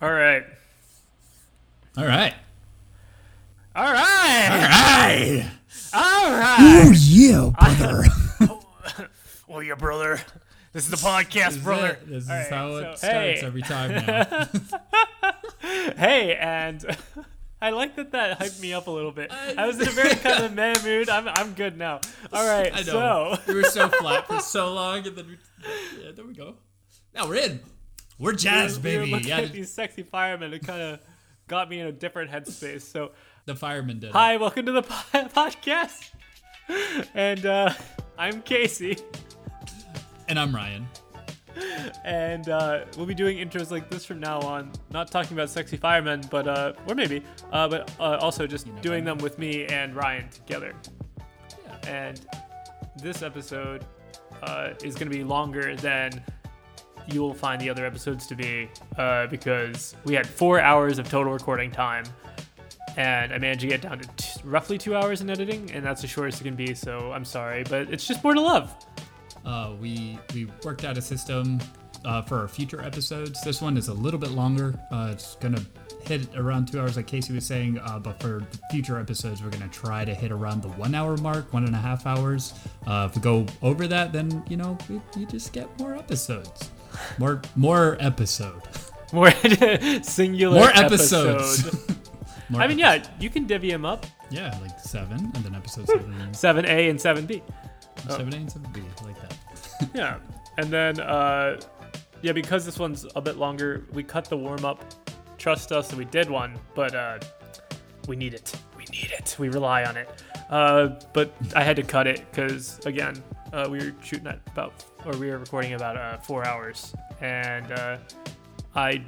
All right. Oh, yeah, brother. Oh, yeah, brother. This is the podcast, brother. This is how it starts every time now. Hey, and I like that hyped me up a little bit. I was in a very kind of meh mood. I'm good now. All right, I know. So. We were so flat for so long, and then there we go. Now we're in. We're jazzed, baby. We were looking at these sexy firemen who kind of got me in a different headspace. So the fireman did. Hi, welcome to the podcast. And I'm Kasey. And I'm Ryan. And we'll be doing intros like this from now on. Not talking about sexy firemen, but or maybe, but also just doing them with me and Ryan together. Yeah. And this episode is going to be longer than you will find the other episodes to be, because we had 4 hours of total recording time, and I managed to get down to roughly 2 hours in editing, and that's as short as it can be. So I'm sorry, but it's just more to love. We worked out a system for our future episodes. This one is a little bit longer. It's gonna hit around 2 hours, like Kasey was saying. But for the future episodes, we're gonna try to hit around the 1 hour mark, 1.5 hours. If we go over that, then you just get more episodes. More episode. More singular. More episodes. More episodes. You can divvy them up. Yeah, like 7, and then episode 7. 7A and 7B. 7A and 7B, like that. Yeah, and then because this one's a bit longer, we cut the warm up. Trust us, we did one, but we need it. We need it. We rely on it. But I had to cut it because again, we were recording about 4 hours, and I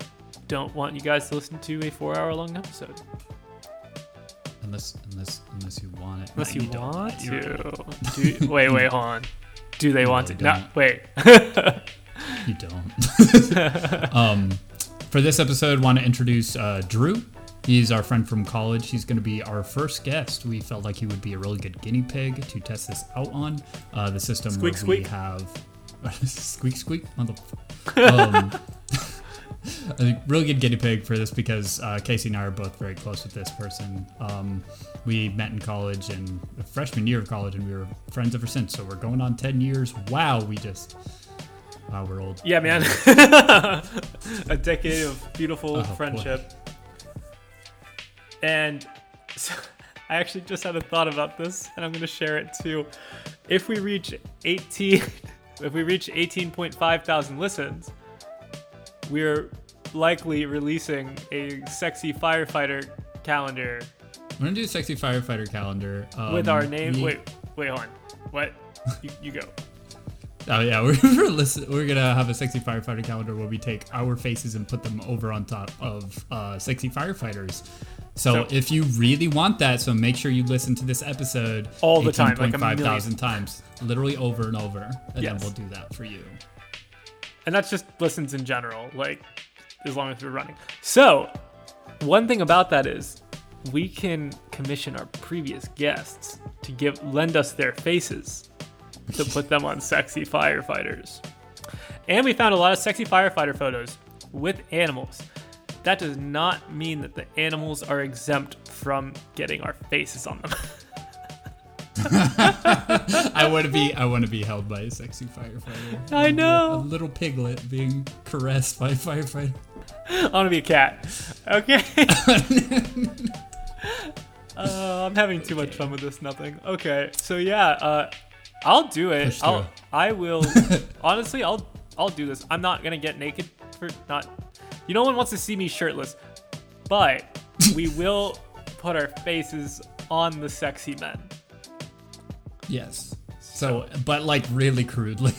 don't want you guys to listen to a 4 hour long episode. Unless you want it. Unless you want to. Wait, hold on. Do they want it? No, wait. You don't. For this episode, want to introduce Drew. He's our friend from college. He's going to be our first guest. We felt like he would be a really good guinea pig to test this out on. The system squeak, where squeak. We have... squeak, squeak. A really good guinea pig for this because Kasey and I are both very close with this person. We met in college, and freshman year of college, and we were friends ever since. So we're going on 10 years. Wow, we're old. Yeah, man. A decade of beautiful friendship. Boy. And so, I actually just had a thought about this, and I'm going to share it too. If we reach 18.5 thousand listens, we're likely releasing a sexy firefighter calendar. I'm going to do a sexy firefighter calendar. With our name. Wait, hold on. What? You go. Oh, yeah. We're going to have a sexy firefighter calendar where we take our faces and put them over on top of sexy firefighters. So if you really want that, so make sure you listen to this episode all the time, like 5,000 times, literally over and over, and then we'll do that for you. And that's just listens in general, like as long as we're running. So one thing about that is we can commission our previous guests to lend us their faces to put them on sexy firefighters. And we found a lot of sexy firefighter photos with animals. That does not mean that the animals are exempt from getting our faces on them. I want to be held by a sexy firefighter. I know. A little piglet being caressed by a firefighter. I want to be a cat. Okay. I'm having too much fun with this. Nothing. Okay. So yeah, I'll do it. I will. Honestly, I'll do this. I'm not gonna get naked for not. You know, no one wants to see me shirtless, but we will put our faces on the sexy men. Yes. So, but like really crudely.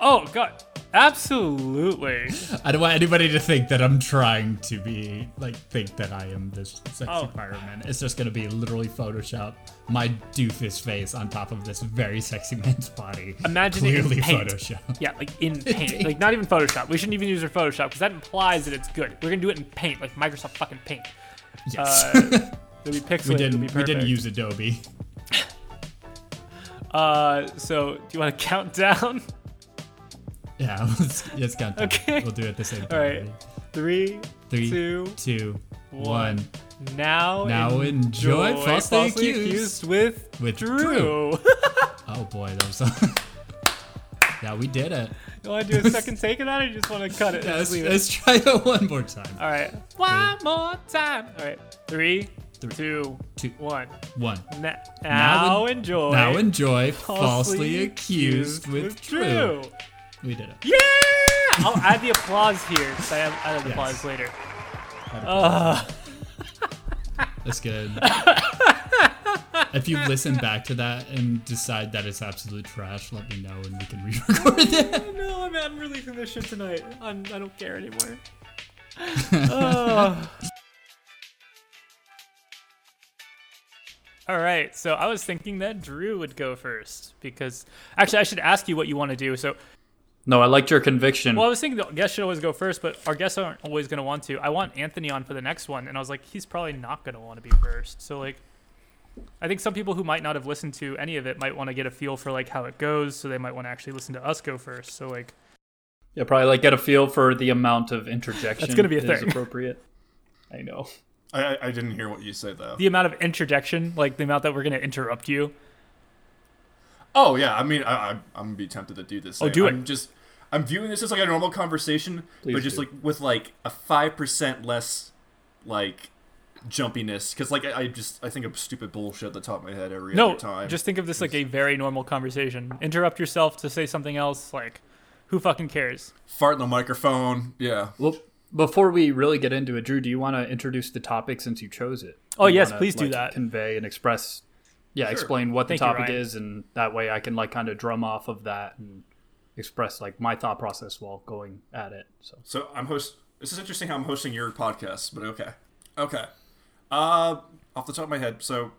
Oh, God. Absolutely. I don't want anybody to think that I'm trying to be, think that I am this sexy fireman. It's just going to be literally Photoshop my doofus face on top of this very sexy man's body. Imagine clearly it in paint. Photoshop. Yeah, like in paint. Like not even Photoshop. We shouldn't even use our Photoshop because that implies that it's good. We're going to do it in paint, like Microsoft fucking Paint. Yes. It'll be pixelated. We didn't use Adobe. So do you want to count down? Yeah, let's count down. Okay. We'll do it at the same time. All right. 3, 2, 1. Now enjoy Falsely Accused with Drew. Oh, boy. That was yeah, we did it. You want to do a second take of that, or you just want to cut it? Yeah, let's try it one more time. All right. One more time. All right. 3, 2, 1. Now enjoy Falsely Accused with Drew. We did it. Yeah! I'll add the applause here, because I have applause later. That's good. If you listen back to that and decide that it's absolute trash, let me know and we can re-record it. No, I'm releasing this shit tonight. I don't care anymore. All right, so I was thinking that Drew would go first, because actually I should ask you what you want to do. So. No, I liked your conviction. Well, I was thinking the guests should always go first, but our guests aren't always going to want to. I want Anthony on for the next one, and I was like, he's probably not going to want to be first. So, like, I think some people who might not have listened to any of it might want to get a feel for, like, how it goes, so they might want to actually listen to us go first. So, like... Yeah, probably, like, get a feel for the amount of interjection that's going to be a thing. Is appropriate. I know. I didn't hear what you said, though. The amount of interjection, like, the amount that we're going to interrupt you. Oh, yeah. I mean, I'm going to be tempted to do this. Like, oh, do it. I'm viewing this as like a normal conversation, but like with like a 5% less like jumpiness, because like I think of stupid bullshit at the top of my head every other time. No, just think of this like a very normal conversation. Interrupt yourself to say something else. Like, who fucking cares? Fart in the microphone. Yeah. Well, before we really get into it, Drew, do you want to introduce the topic since you chose it? Oh yes, please do that. Convey and express. Yeah, sure. Explain what the topic is, and that way I can like kind of drum off of that and express like my thought process while going at it. So I'm this is interesting how I'm hosting your podcast, but okay. Off the top of my head, so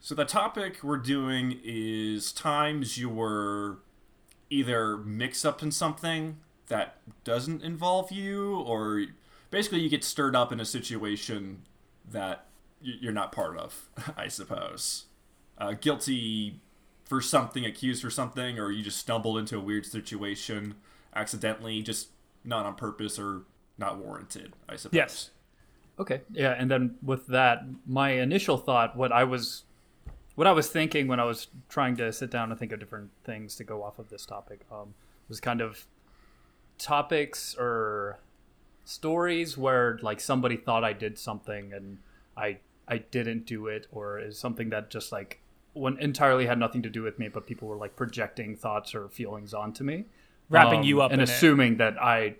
so the topic we're doing is times you were either mixed up in something that doesn't involve you, or basically you get stirred up in a situation that you're not part of, I suppose. Guilty for something, accused for something, or you just stumbled into a weird situation accidentally, just not on purpose or not warranted, I suppose. Yes. Okay. Yeah, and then with that, my initial thought, what I was thinking when I was trying to sit down and think of different things to go off of this topic, was kind of topics or stories where like somebody thought I did something and I didn't do it, or is something that just like one entirely had nothing to do with me, but people were like projecting thoughts or feelings onto me, wrapping you up and in assuming it. That I,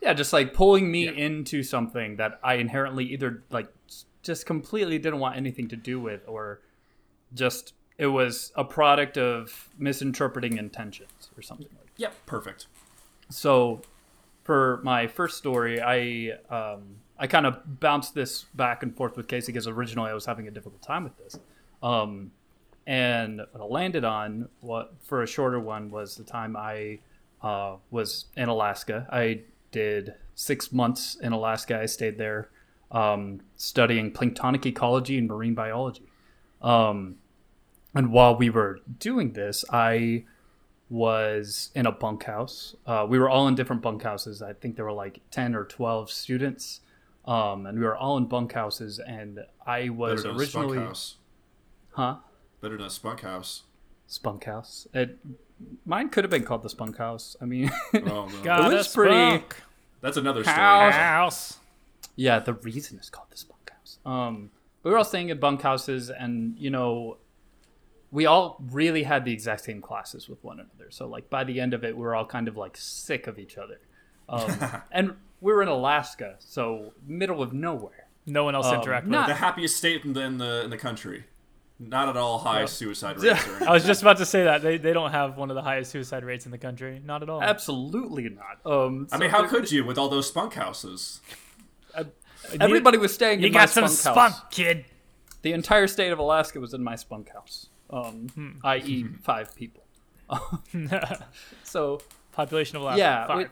yeah, just like pulling me into something that I inherently either like just completely didn't want anything to do with, or just it was a product of misinterpreting intentions or something like that. Yep, perfect. So for my first story, I kind of bounced this back and forth with Kasey because originally I was having a difficult time with this. And what I landed on, for a shorter one, was the time I was in Alaska. I did 6 months in Alaska. I stayed there studying planktonic ecology and marine biology. And while we were doing this, I was in a bunkhouse. We were all in different bunkhouses. I think there were like 10 or 12 students, and we were all in bunkhouses. And I was originally... Huh? Better than a spunk house. Spunk house. Mine could have been called the spunk house. I mean, oh, no. Got it was pretty. Spunk. That's another story. House. Yeah, the reason it's called the spunk house. We were all staying in bunk houses, and you know, we all really had the exact same classes with one another. So, like by the end of it, we were all kind of like sick of each other, and we were in Alaska, so middle of nowhere. No one else interacted with the happiest state in the country. Not at all high suicide rates. I was just about to say that. They don't have one of the highest suicide rates in the country. Not at all. Absolutely not. I mean, how could you with all those spunk houses? Everybody was staying in my spunk house. You got some spunk, kid. The entire state of Alaska was in my spunk house, i.e. 5 people. So population of Alaska, 5.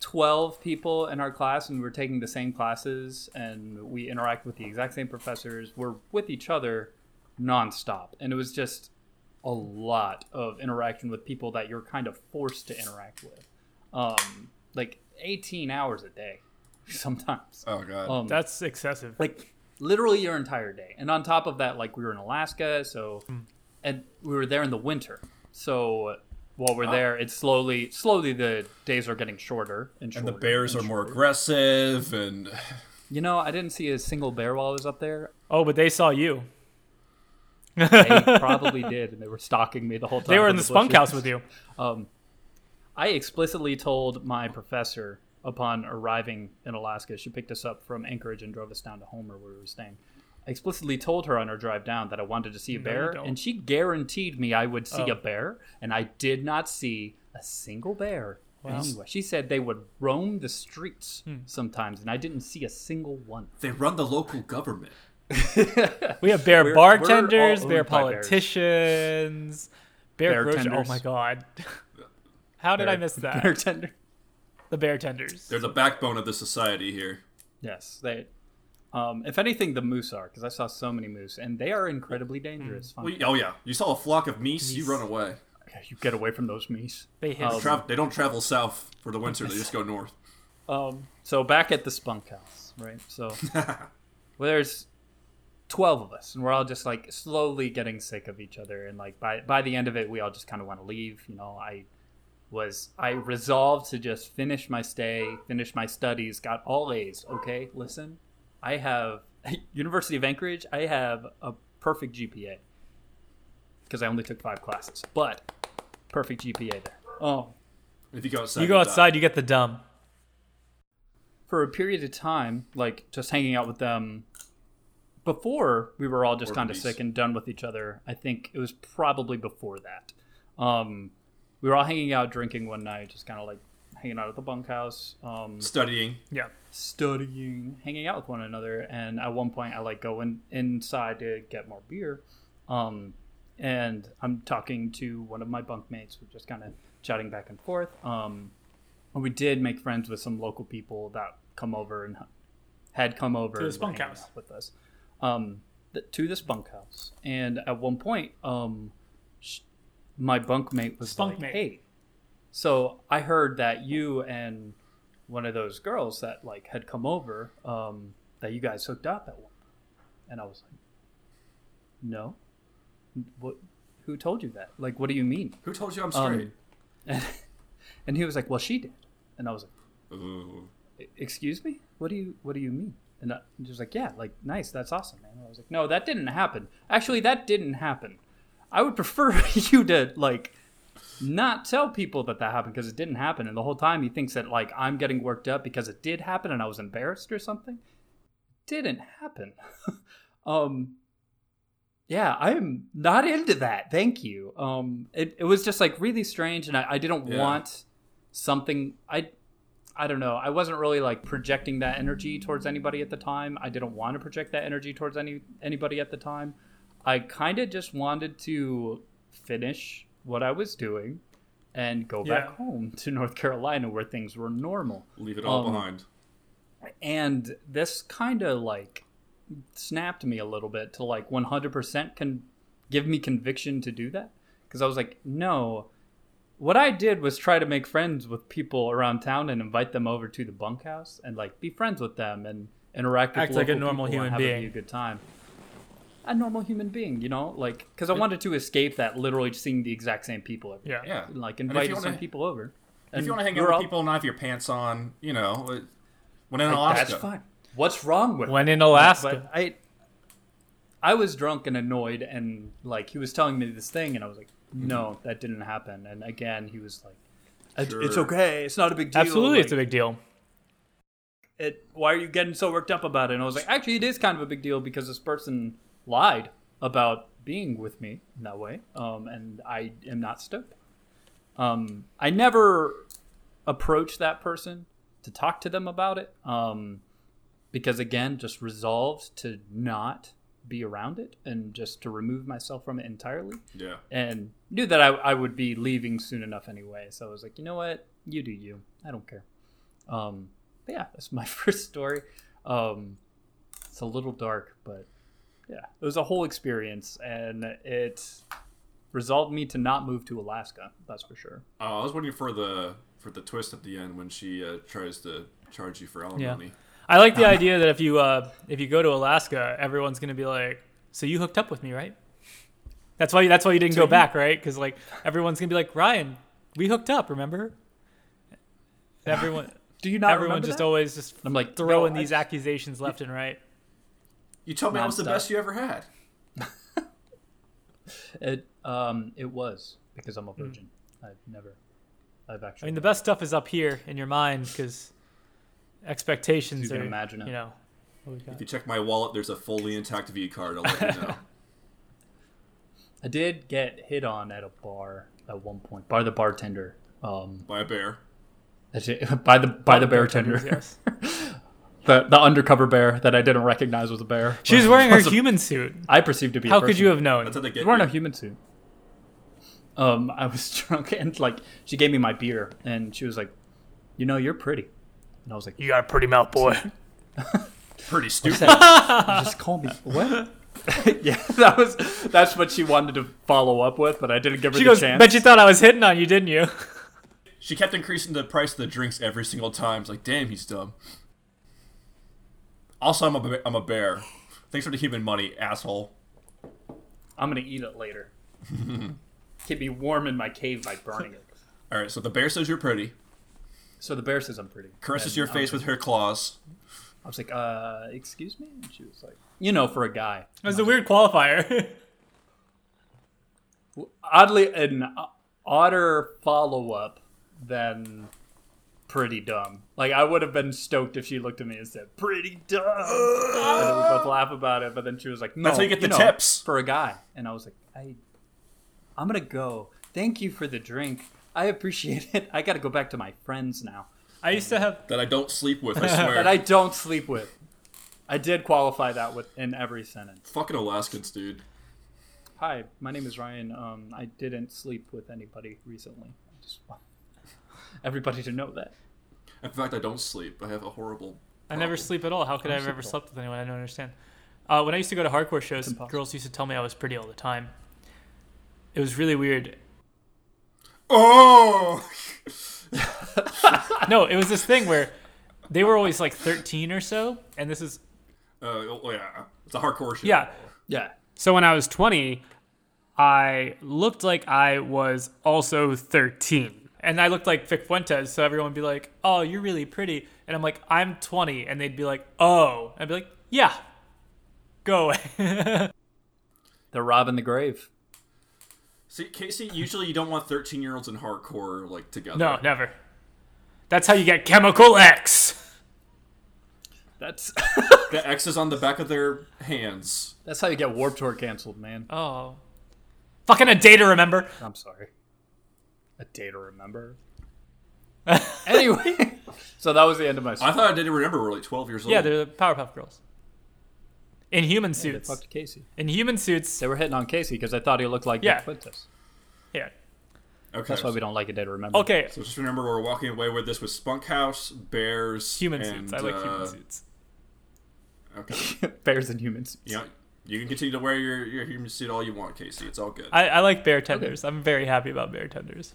12 people in our class, and we're taking the same classes, and we interact with the exact same professors. We're with each other nonstop, and it was just a lot of interaction with people that you're kind of forced to interact with. Like 18 hours a day sometimes. Oh, God. That's excessive. Like literally your entire day. And on top of that, like we were in Alaska, so and we were there in the winter. So while we're there, it's slowly the days are getting shorter and shorter. And the bears are more aggressive and... You know, I didn't see a single bear while I was up there. Oh, but they saw you. They probably did, and they were stalking me the whole time. They were in the spunk house with you. I explicitly told my professor upon arriving in Alaska, she picked us up from Anchorage and drove us down to Homer where we were staying. I explicitly told her on our drive down that I wanted to see a bear, and she guaranteed me I would see a bear, and I did not see a single bear. Wow. Anyway, she said they would roam the streets sometimes, and I didn't see a single one. They run the local government. We have bear bartenders, bear politicians, bear grocery. Oh my God. How did I miss that? Bear tender. The bear tenders. They're the backbone of the society here. Yes. They. If anything, the moose are, because I saw so many moose, and they are incredibly dangerous. Well, oh, yeah. You saw a flock of meese, you run away. You get away from those meese. They don't travel south for the winter. They just go north. So back at the spunk house, right? So there's 12 of us, and we're all just like slowly getting sick of each other. And like by the end of it, we all just kind of want to leave. You know, I resolved to just finish my stay, finish my studies, got all A's. Okay, listen, I have University of Anchorage. I have a perfect GPA. Because I only took 5 classes, but perfect GPA there. Oh, if you go outside, you get the dumb. For a period of time, like just hanging out with them before we were all just kind of sick and done with each other. I think it was probably before that. We were all hanging out drinking one night, just kind of like hanging out at the bunkhouse, studying, hanging out with one another. And at one point, I like go inside to get more beer. And I'm talking to one of my bunkmates. We're just kind of chatting back and forth. And we did make friends with some local people that had come over to the spunk house with us, to the spunk house. And at one point, my bunkmate was like, "Hey, so I heard that you and one of those girls that like had come over, that you guys hooked up at one." And I was like, "No. What, who told you that? Like, what do you mean? Who told you I'm straight?" And he was like, "Well, she did." And I was like, "Ooh. Excuse me? What do you mean?" And he was like, "Yeah, like, nice. That's awesome, man." And I was like, "No, that didn't happen. Actually, that didn't happen. I would prefer you to, like, not tell people that happened because it didn't happen." And the whole time he thinks that, like, I'm getting worked up because it did happen and I was embarrassed or something. Didn't happen. Yeah, I'm not into that. Thank you. It was just like really strange, and I didn't want something. I don't know. I wasn't really like projecting that energy towards anybody at the time. I didn't want to project that energy towards anybody at the time. I kind of just wanted to finish what I was doing and go back home to North Carolina where things were normal. Leave it all behind. And this kind of like snapped me a little bit to like 100% can give me conviction to do that, because I was like, no, what I did was try to make friends with people around town and invite them over to the bunkhouse and like be friends with them and interact with like a normal human being, a good time, a normal human being, you know, like, because I wanted to escape that literally seeing the exact same people every day. Yeah, and like inviting some people over, and if you want to hang out with people and not have your pants on, you know, when in Alaska, that's fine. What's wrong with when in Alaska? But I was drunk and annoyed, and like he was telling me this thing, and I was like, "No, that didn't happen." And again, he was like, sure. "It's okay. It's not a big deal." Absolutely, like, it's a big deal. Why are you getting so worked up about it? And I was like, "Actually, it is kind of a big deal because this person lied about being with me in that way, and I am not stoked." I never approached that person to talk to them about it. Because, again, just resolved to not be around it and just to remove myself from it entirely. Yeah. And knew that I would be leaving soon enough anyway. So I was like, you know what? You do you. I don't care. But, yeah, that's my first story. It's a little dark, but, yeah. It was a whole experience, and it result me to not move to Alaska. That's for sure. Oh, I was waiting for the twist at the end when she tries to charge you for alimony. Yeah. I like the idea that if you go to Alaska, everyone's gonna be like, "So you hooked up with me, right?" That's why you didn't go back, right? Because like everyone's gonna be like, "Ryan, we hooked up, remember?" And everyone. Do you not? Everyone just that? Always just I'm like throwing these accusations left and right. You told me I was the best you ever had. It was because I'm a virgin. I've actually. I mean, the best stuff is up here in your mind because expectations. So you can imagine it. You know. If you check my wallet, there's a fully intact V card. I'll let you know. I did get hit on at a bar at one point by the bartender. By a bear. By the bear tender. Yes. The undercover bear that I didn't recognize was a bear. She was wearing her human suit. I perceived to be a person. How could you have known? That's how they get you. Wearing a human suit. I was drunk and like she gave me my beer and she was like, "You know, you're pretty." And I was like, "You got a pretty mouth, boy." Pretty stupid. Just call me what? Yeah, that's what she wanted to follow up with, but I didn't give her the chance. "Bet you thought I was hitting on you, didn't you?" She kept increasing the price of the drinks every single time. It's like, damn, he's dumb. Also, I'm a bear. Thanks for the human money, asshole. I'm gonna eat it later. Keep me warm in my cave by burning it. All right, so the bear says you're pretty. So the bear says I'm pretty. Curses your face with her claws. I was like, excuse me? And she was like, you know, for a guy. That was a weird qualifier. Oddly, an odder follow-up. Than pretty dumb. Like, I would have been stoked if she looked at me and said, "Pretty dumb." And then we both laugh about it, but then she was like, "No, that's how you get the tips for a guy." And I was like, I'm gonna go. Thank you for the drink. I appreciate it. I gotta go back to my friends now. I used to have that I don't sleep with, I swear. That I don't sleep with. I did qualify that with in every sentence. Fucking Alaskans, dude. Hi, my name is Ryan. I didn't sleep with anybody recently. I just want everybody to know that. In fact, I don't sleep. I have a horrible problem. I never sleep at all. How could I have ever slept with anyone? I don't understand. When I used to go to hardcore shows, girls used to tell me I was pretty all the time. It was really weird. Oh! No, it was this thing where they were always like 13 or so, and this is... yeah. It's a hardcore show. Yeah. So when I was 20, I looked like I was also 13. And I looked like Vic Fuentes, so everyone would be like, "Oh, you're really pretty." And I'm like, "I'm 20." And they'd be like, "Oh." I'd be like, "Yeah, go away." They're robbing the grave. See, Kasey, usually you don't want 13-year-olds in hardcore like together. No, never. That's how you get Chemical X. That's the X is on the back of their hands. That's how you get Warped Tour canceled, man. Oh. Fucking A Day to Remember. I'm sorry. A Day to Remember. Anyway, so that was the end of my story. I thought I didn't remember. We were like 12 years old. Yeah, they're the Powerpuff Girls. In human suits. They fucked Kasey. In human suits. They were hitting on Kasey because I thought he looked like Vic Fuentes. Yeah. Okay. That's why we don't like A Day to Remember. Okay. So just remember we're walking away with this with Spunk House, bears, human suits. I like human suits. Okay. Bears and human suits. Yeah. You can continue to wear your human suit all you want, Kasey. It's all good. I like bear tenders. Okay. I'm very happy about bear tenders.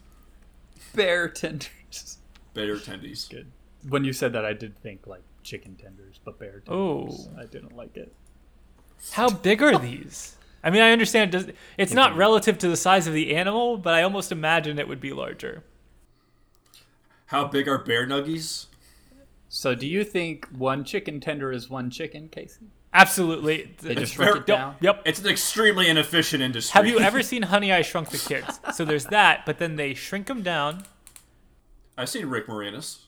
Bear tenders. Bear tendies. Good. When you said that, I did think like chicken tenders, but bear tenders. Oh. I didn't like it. How big are these? I mean, I understand it's not relative to the size of the animal, but I almost imagine it would be larger. How big are bear nuggies? So do you think one chicken tender is one chicken, Kasey? Absolutely. They just rip it down. Yep. It's an extremely inefficient industry. Have you ever seen Honey I Shrunk the Kids? So there's that, but then they shrink them down. I've seen Rick Moranis.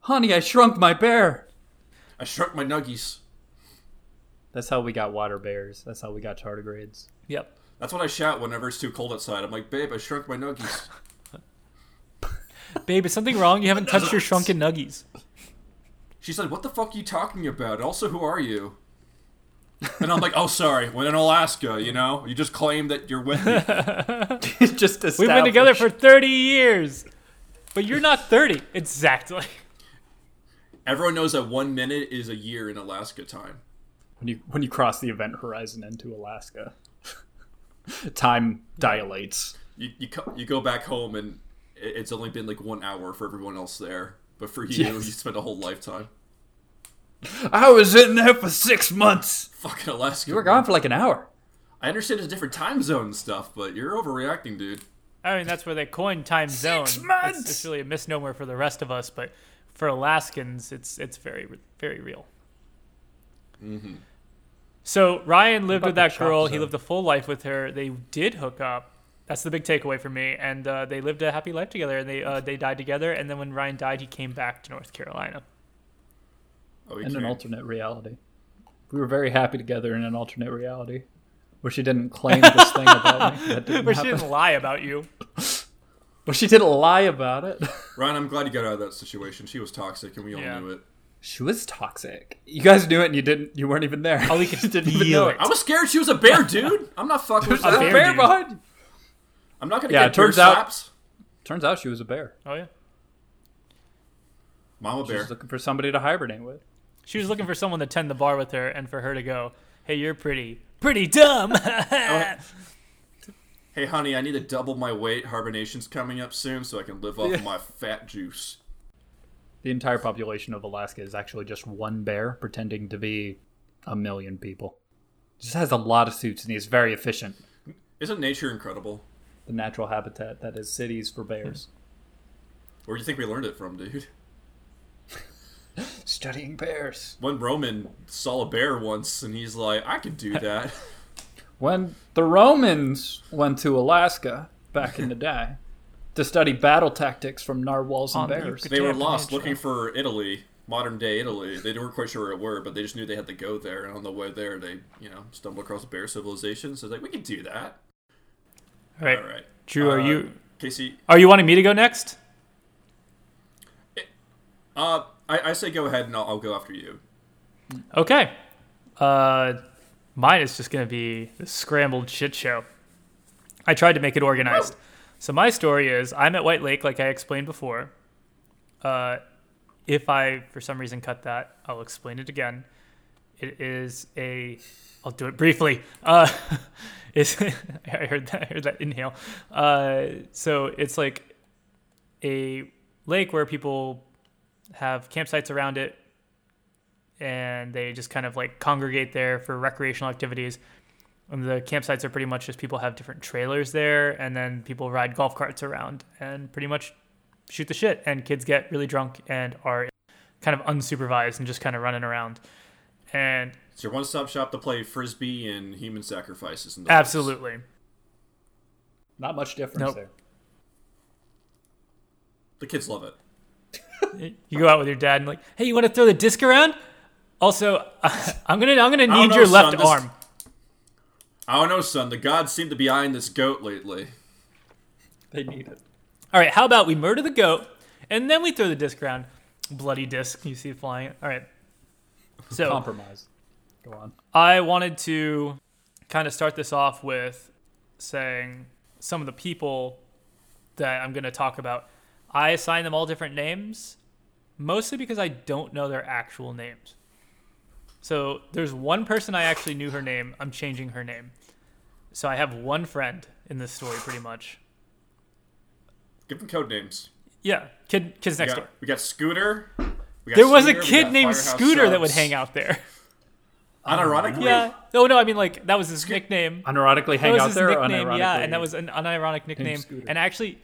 Honey, I shrunk my bear. I shrunk my nuggies. That's how we got water bears. That's how we got tardigrades. Yep. That's what I shout whenever it's too cold outside. I'm like, "Babe, I shrunk my nuggies." "Babe, is something wrong? You haven't touched your shrunken nuggies." She's like, "What the fuck are you talking about? Also, who are you?" And I'm like, "Oh, sorry. We're in Alaska, you know? You just claim that you're with me." Just established. We've been together for 30 years. But you're not 30. Exactly. Everyone knows that 1 minute is a year in Alaska time. When you cross the event horizon into Alaska. Time dilates. You go back home and it's only been like 1 hour for everyone else there, but for you, yes, you spent a whole lifetime. I was in there for 6 months. Fucking Alaska. You were gone for like an hour. I understand there's different time zone and stuff, but you're overreacting, dude. I mean, that's where they coined time zone. 6 months. It's really a misnomer for the rest of us, but for Alaskans, it's very, very real. Mm-hmm. So Ryan lived with that girl. He lived a full life with her. They did hook up. That's the big takeaway for me. And they lived a happy life together, and they died together. And then when Ryan died, he came back to North Carolina. Oh, in an alternate reality. We were very happy together in an alternate reality. Where she didn't claim this thing about me. That didn't happen. She didn't lie about you. But she didn't lie about it. Ryan, I'm glad you got out of that situation. She was toxic, and we all knew it. She was toxic. You guys knew it, and you weren't even there. Oh, we didn't even know it. I was scared she was a bear, dude. I'm not fucking with that. There's a bear behind you. I'm not going to get bear slaps. Turns out she was a bear. Oh, yeah. Mama bear. She was looking for somebody to hibernate with. She was looking for someone to tend the bar with her, and for her to go, hey, you're pretty dumb. Hey, honey, I need to double my weight. Hibernation's coming up soon, so I can live off my fat juice. The entire population of Alaska is actually just one bear pretending to be 1 million people. Just has a lot of suits, and he's very efficient. Isn't nature incredible? The natural habitat that is cities for bears. Where do you think we learned it from, dude? Studying bears. One Roman saw a bear once, and he's like, I could do that. When the Romans went to Alaska back in the day to study battle tactics from narwhals and bears, they were lost looking for Italy, modern day Italy. They weren't quite sure where it were, but they just knew they had to go there. And on the way there, they stumbled across a bear civilization. So they're like, we can do that. All right. Drew, are you Kasey? Are you wanting me to go next? I say go ahead, and I'll go after you. Okay. Mine is just going to be the scrambled shit show. I tried to make it organized. So my story is, I'm at White Lake, like I explained before. If I, for some reason, cut that, I'll explain it again. I'll do it briefly. I heard that inhale. So it's like a lake where people have campsites around it, and they just kind of like congregate there for recreational activities. And the campsites are pretty much just people have different trailers there, and then people ride golf carts around and pretty much shoot the shit. And kids get really drunk and are kind of unsupervised and just kind of running around. And it's your one-stop shop to play frisbee and human sacrifices. And absolutely. Not much difference there. The kids love it. You go out with your dad and like, hey, you want to throw the disc around? Also, I'm gonna need your left arm. I don't know, son. The gods seem to be eyeing this goat lately. They need it. All right, how about we murder the goat, and then we throw the disc around? Bloody disc. You see it flying. All right. So compromise. Go on. I wanted to kind of start this off with saying some of the people that I'm going to talk about. I assign them all different names, mostly because I don't know their actual names. So there's one person I actually knew her name. I'm changing her name. So I have one friend in this story, pretty much. Give them code names. Yeah, kids next door. We got Scooter. There was a kid named Scooter that would hang out there. Unironically? Yeah. Oh, no, I mean, like, that was his nickname. Unironically hang out there? Unironically? Yeah, and that was an unironic nickname. And I actually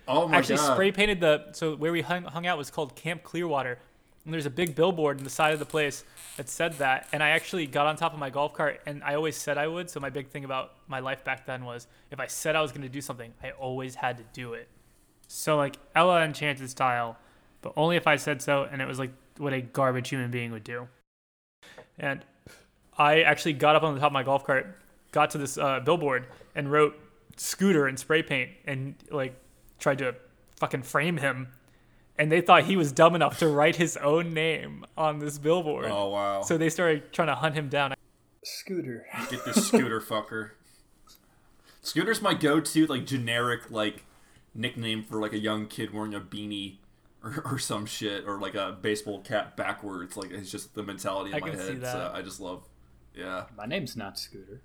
spray painted so where we hung out was called Camp Clearwater. And there's a big billboard on the side of the place that said that. And I actually got on top of my golf cart, and I always said I would. So my big thing about my life back then was, if I said I was going to do something, I always had to do it. So, like, Ella Enchanted style, but only if I said so, and it was, like, what a garbage human being would do. And I actually got up on the top of my golf cart, got to this billboard, and wrote Scooter in spray paint, and like tried to fucking frame him. And they thought he was dumb enough to write his own name on this billboard. Oh, wow. So they started trying to hunt him down. Scooter. Get this Scooter fucker. Scooter's my go-to like generic like nickname for like a young kid wearing a beanie or some shit, or like a baseball cap backwards. Like, it's just the mentality in my head. See that. So I just love. Yeah. My name's not Scooter.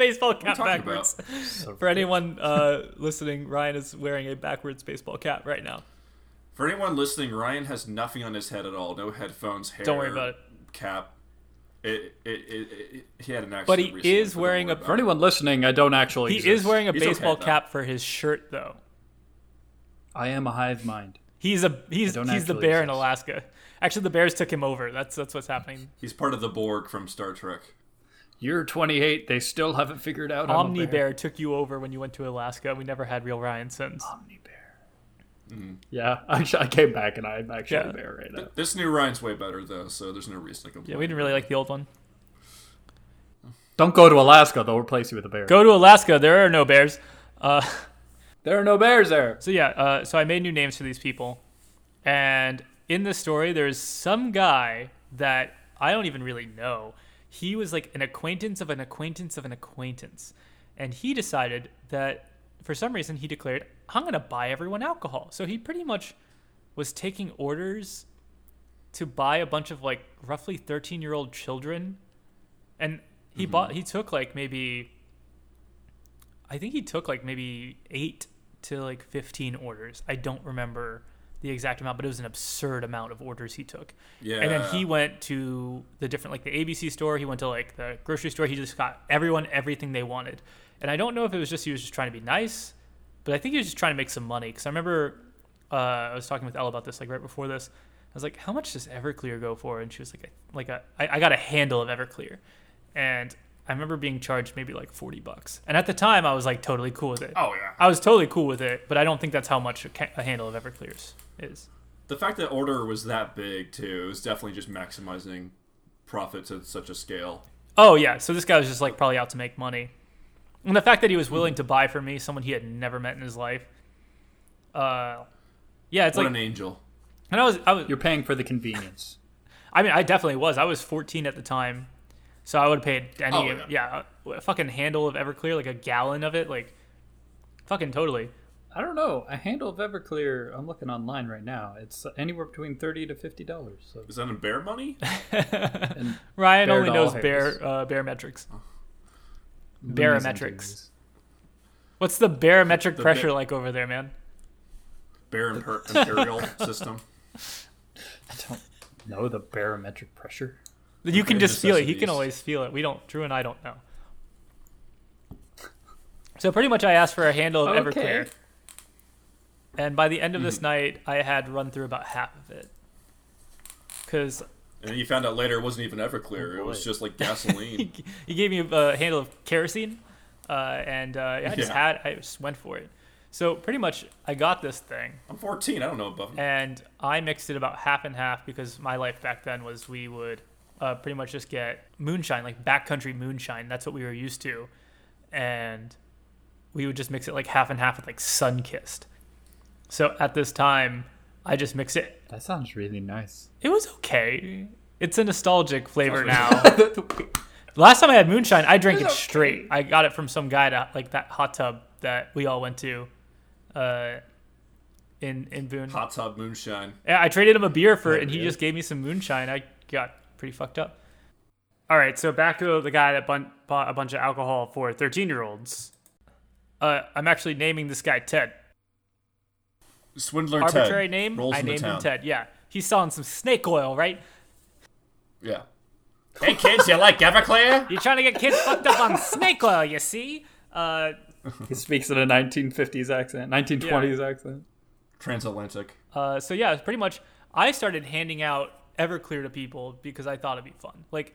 baseball cap backwards. So for anyone listening, Ryan is wearing a backwards baseball cap right now. For anyone listening, Ryan has nothing on his head at all. No headphones, hair. Don't worry about it. Cap. He had an accident. But he is wearing a... For anyone listening, I don't actually exist. He is wearing a baseball cap for his shirt, though. I am a hive mind. He's the bear in Alaska. Actually, the Bears took him over. That's what's happening. He's part of the Borg from Star Trek. You're 28. They still haven't figured out. Omni Bear took you over when you went to Alaska. We never had real Ryan since. Omni Bear. Mm-hmm. Yeah, I came back and I'm actually a bear right now. This new Ryan's way better though, so there's no reason to complain. Yeah, we didn't really like the old one. Don't go to Alaska. They'll replace you with a bear. Go to Alaska. There are no bears. There are no bears there. So yeah. So I made new names for these people, and in this story, there's some guy that I don't even really know. He was like an acquaintance of an acquaintance of an acquaintance. And he decided that for some reason he declared, I'm going to buy everyone alcohol. So he pretty much was taking orders to buy a bunch of like roughly 13-year-old children. And he took like maybe 8 to like 15 orders. I don't remember the exact amount, but it was an absurd amount of orders he took. Yeah. And then he went to the different, like the ABC store. He went to like the grocery store. He just got everyone everything they wanted. And I don't know if it was just, he was just trying to be nice, but I think he was just trying to make some money. Cause I remember I was talking with Elle about this, like right before this, I was like, how much does Everclear go for? And she was like a, I got a handle of Everclear. And I remember being charged maybe like $40. And at the time I was like totally cool with it. Oh yeah. I was totally cool with it, but I don't think that's how much a handle of Everclear's is. The fact that order was that big too, it was definitely just maximizing profit to such a scale. Oh yeah. So this guy was just like probably out to make money. And the fact that he was willing to buy for me, someone he had never met in his life. Yeah, it's what like an angel. And I was you're paying for the convenience. I mean, I definitely was. I was 14 at the time. So I would have paid any, a fucking handle of Everclear, like a gallon of it, like fucking totally. I don't know. A handle of Everclear, I'm looking online right now. It's anywhere between $30 to $50. So. Is that in bear money? Ryan only knows barometrics. Barometrics. What's the barometric pressure like over there, man? Bear imperial system. I don't know the barometric pressure. You can just feel it. He can always feel it. Drew and I don't know. So pretty much I asked for a handle of Everclear. And by the end of this night, I had run through about half of it. And you found out later it wasn't even Everclear. It was just like gasoline. He gave me a handle of kerosene. I just went for it. So pretty much I got this thing. I'm 14. I don't know about it. And I mixed it about half and half because my life back then was we would... pretty much just get moonshine, like backcountry moonshine. That's what we were used to. And we would just mix it like half and half with like Sunkist. So at this time, I just mix it. That sounds really nice. It was okay. It's a nostalgic flavor now. Last time I had moonshine, I drank it straight. I got it from some guy at like that hot tub that we all went to in Boone. Hot tub moonshine. Yeah, I traded him a beer for it, and he just gave me some moonshine. I got pretty fucked up. All right, so back to the guy that bought a bunch of alcohol for 13-year-olds. I'm actually naming this guy Ted. Swindler Ted. Arbitrary name. I named him Ted. Yeah, he's selling some snake oil, right? Yeah. Hey kids, you like Everclear? You're trying to get kids fucked up on snake oil. You see? He speaks in a 1950s accent, 1920s accent. Transatlantic. So yeah, pretty much. I started handing out Everclear to people because I thought it'd be fun. Like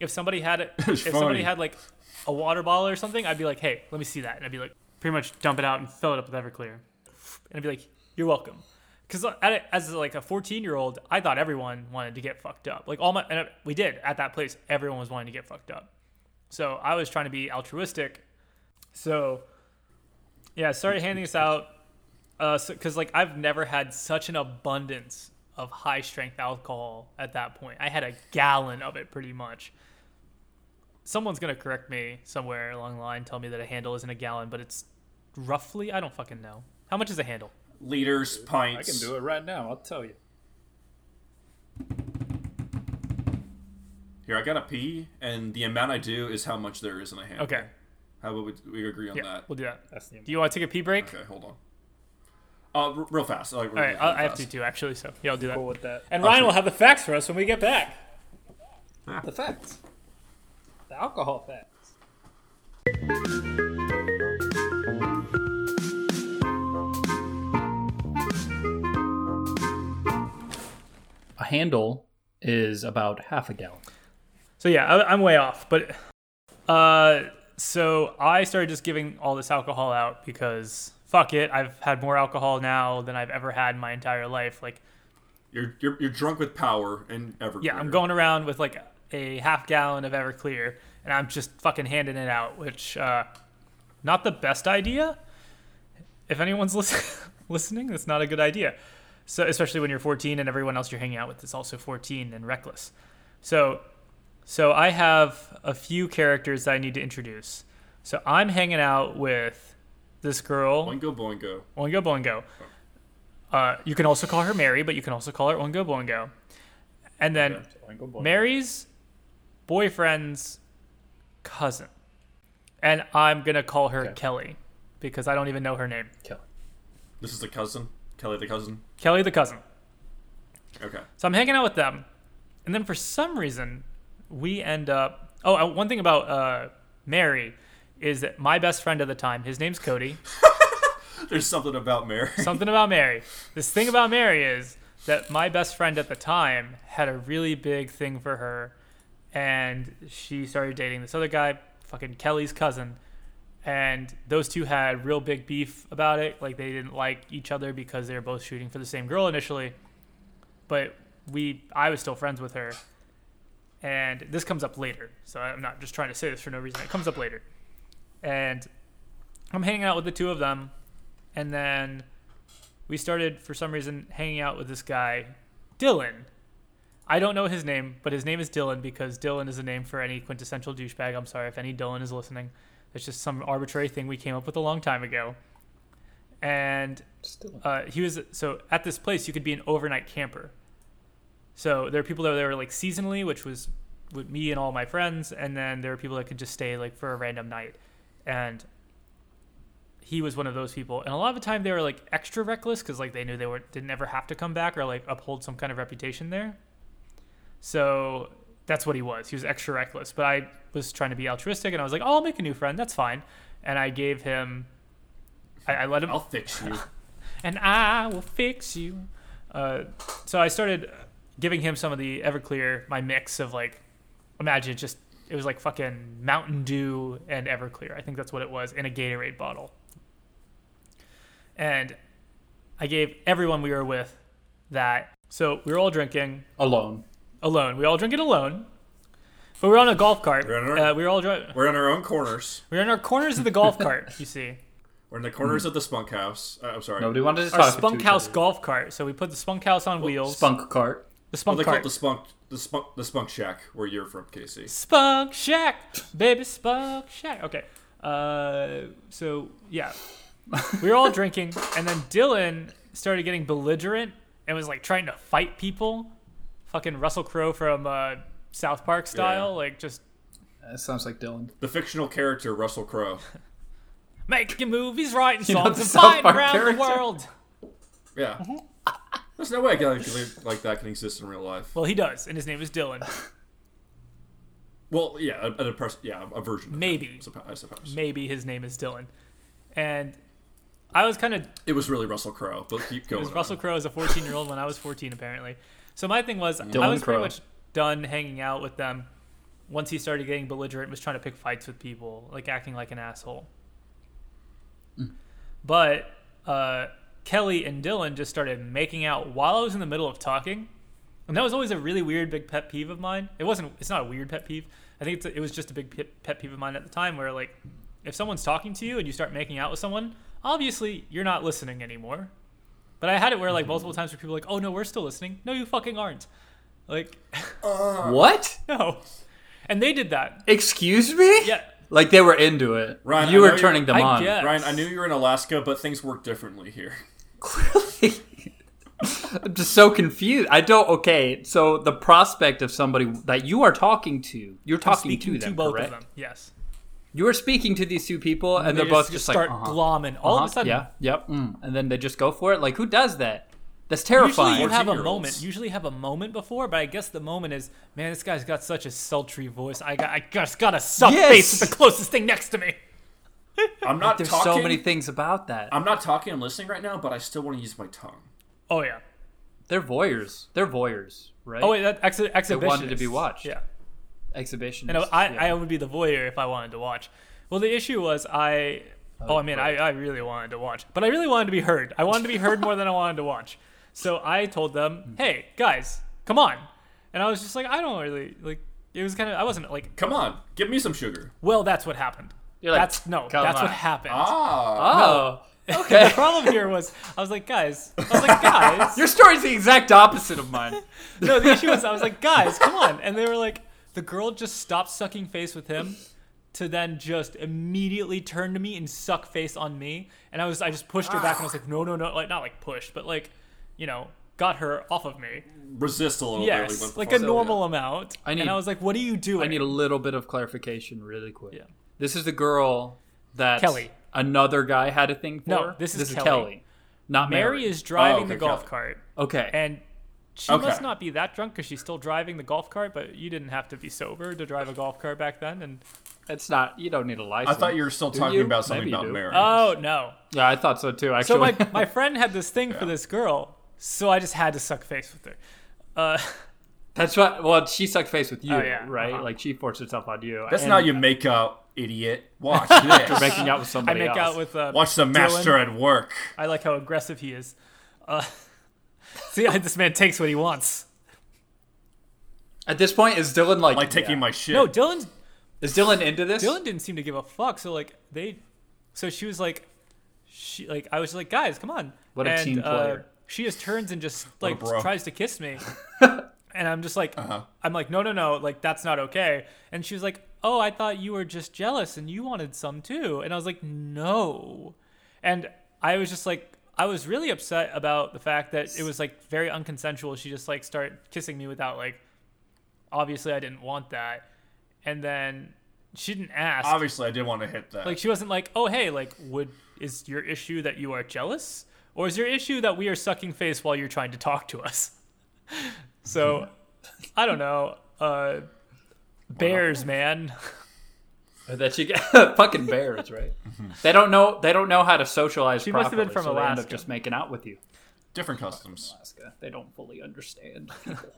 if somebody had it, somebody had like a water bottle or something, I'd be like, hey, let me see that. And I'd be like, pretty much dump it out and fill it up with Everclear. And I'd be like, you're welcome. Cause as like a 14-year-old, I thought everyone wanted to get fucked up. Like we did at that place. Everyone was wanting to get fucked up. So I was trying to be altruistic. So yeah, I started handing this out. Cause like I've never had such an abundance of high strength alcohol at that point. I had a gallon of it pretty much. Someone's going to correct me somewhere along the line, tell me that a handle isn't a gallon, but it's roughly, I don't fucking know. How much is a handle? Liters, pints. I can do it right now. I'll tell you. Here, I got to pee, and the amount I do is how much there is in a handle. Okay. How about we agree on that? We'll do that. Do you want to take a pee break? Okay, hold on. Real fast. All right, I have to too, actually. So yeah, I'll do that. Cool with that. And Ryan will have the facts for us when we get back. Ah. The facts. The alcohol facts. A handle is about half a gallon. So yeah, I'm way off, but so I started just giving all this alcohol out because fuck it, I've had more alcohol now than I've ever had in my entire life. Like you're drunk with power and Everclear. Yeah, I'm going around with like a half gallon of Everclear and I'm just fucking handing it out, which not the best idea. If anyone's listening, that's not a good idea. So especially when you're 14 and everyone else you're hanging out with is also 14 and reckless. So I have a few characters that I need to introduce. So I'm hanging out with this girl. Oingo Boingo. Oingo Boingo. You can also call her Mary, but you can also call her Oingo Boingo. And then Oingo Boingo. Mary's boyfriend's cousin. And I'm going to call her Kelly because I don't even know her name. Kelly. This is the cousin? Kelly the cousin? Kelly the cousin. Okay. So I'm hanging out with them. And then for some reason... we end up... oh, one thing about Mary is that my best friend at the time, his name's Cody. There's something about Mary. Something about Mary. This thing about Mary is that my best friend at the time had a really big thing for her, and she started dating this other guy, fucking Kelly's cousin, and those two had real big beef about it. Like, they didn't like each other because they were both shooting for the same girl initially, but I was still friends with her. And this comes up later, so I'm not just trying to say this for no reason. It comes up later. And I'm hanging out with the two of them, and then we started, for some reason, hanging out with this guy, Dylan. I don't know his name, but his name is Dylan because Dylan is a name for any quintessential douchebag. I'm sorry if any Dylan is listening. It's just some arbitrary thing we came up with a long time ago. And so at this place, you could be an overnight camper. So there are people that were like seasonally, which was with me and all my friends. And then there are people that could just stay like for a random night. And he was one of those people. And a lot of the time they were like extra reckless because like they knew didn't ever have to come back or like uphold some kind of reputation there. So that's what he was. He was extra reckless. But I was trying to be altruistic and I was like, oh, I'll make a new friend. That's fine. And I gave him, I let him. I'll fix you. And I will fix you. So I started... giving him some of the Everclear, my mix of like, imagine it was like fucking Mountain Dew and Everclear. I think that's what it was in a Gatorade bottle. And I gave everyone we were with that. So we were all drinking. Alone. We all drink it alone. But we were on a golf cart. We're in our own corners. We're in our corners of the golf cart, you see. We're in the corners of the Spunk House. I'm sorry. Nobody wanted to talk to our Spunk House golf cart. So we put the Spunk House on wheels. Spunk cart. The Spunk Cart. The Spunk Shack, where you're from, Kasey. Spunk Shack, baby, Spunk Shack. Okay. So, yeah. We were all drinking, and then Dylan started getting belligerent and was, like, trying to fight people. Fucking Russell Crowe from South Park style. Yeah. Like, just... that sounds like Dylan. The fictional character, Russell Crowe. Making movies, writing songs, and flying around the world. Yeah. Mm-hmm. There's no way a guy like that can exist in real life. Well, he does, and his name is Dylan. Well, yeah, a version of maybe him, I suppose. Maybe his name is Dylan. And I was kind of... it was really Russell Crowe, but keep going. It was Russell Crowe as a 14-year-old when I was 14, apparently. So my thing was, Dylan I was Crow. Pretty much done hanging out with them once he started getting belligerent and was trying to pick fights with people, like acting like an asshole. Mm. But... Kelly and Dylan just started making out while I was in the middle of talking. And that was always a really weird big pet peeve of mine. It's not a weird pet peeve. I think it was just a big pet peeve of mine at the time where, like, if someone's talking to you and you start making out with someone, obviously you're not listening anymore. But I had it where, like, multiple times where people were like, oh, no, we're still listening. No, you fucking aren't. Like, what? No. And they did that. Excuse me? Yeah. Like, they were into it. Ryan, you were turning them on. Ryan, I knew you were in Alaska, but things work differently here. Clearly. I'm just so confused. So the prospect of somebody that you are talking to, you're talking to them, correct? Both of them, yes. you are speaking to these two people, and they're both just like, start glomming all of a sudden. Yeah, yep. And then they just go for it. Like, who does that? That's terrifying. Usually you have a moment. Usually have a moment before, but I guess the moment is, man, this guy's got such a sultry voice. I just got a suck face with the closest thing next to me. I'm not there's talking. There's so many things about that. I'm not talking. I'm listening right now, but I still want to use my tongue. Oh, yeah. They're voyeurs. They're voyeurs, right? Oh, wait, that exhibitionists. They wanted to be watched. Yeah. Exhibitionists. And I would be the voyeur if I wanted to watch. Well, the issue was I really wanted to watch. But I really wanted to be heard. I wanted to be heard more than I wanted to watch. So I told them, hey, guys, come on. And I was just like, I don't really, like, it was kind of, I wasn't like, come on, give me some sugar. Well, that's what happened. You're like, that's what happened. Oh, okay. The problem here was, I was like, guys. Your story's the exact opposite of mine. No, the issue was, I was like, guys, come on. And they were like, the girl just stopped sucking face with him to then just immediately turn to me and suck face on me. And I just pushed her back and I was like, no. Like, not like push, but like, you know, got her off of me. Resist a little bit. Yes, like a normal amount. And I was like, what are you doing? I need a little bit of clarification really quick. Yeah. This is the girl that Kelly. Another guy had a thing for? No, this is Kelly. Not Mary. Mary is driving the golf cart. Okay. And she must not be that drunk because she's still driving the golf cart, but you didn't have to be sober to drive a golf cart back then. And it's not, you don't need a license. I thought you were still talking about something about Mary. Oh, no. Yeah, I thought so too, actually. So my friend had this thing for this girl. So I just had to suck face with her. That's what. Well, she sucked face with you, right? Like she forced herself on you. That's not how you make out, idiot. Watch this. You're making out with somebody else. I make out with watch the master Dylan. At work. I like how aggressive he is. See, this man takes what he wants. At this point, is Dylan like taking my shit? No, Dylan. Is Dylan into this? Dylan didn't seem to give a fuck. So like she was like, I was like, guys, come on. What a team player. She just turns and just like tries to kiss me, and I'm just like, I'm like, no, like that's not okay. And she was like, oh, I thought you were just jealous and you wanted some too. And I was like, no. And I was just like, I was really upset about the fact that it was like very unconsensual. She just like started kissing me without like, obviously I didn't want that. And then she didn't ask. Obviously, I did want to hit that. Like she wasn't like, oh hey, like is your issue that you are jealous? Or is your issue that we are sucking face while you're trying to talk to us? So, I don't know. Bears, man. That you get fucking bears, right? They don't know. They don't know how to socialize. She properly, must have been from Alaska. They end up just making out with you. Different customs. Alaska. They don't fully understand people.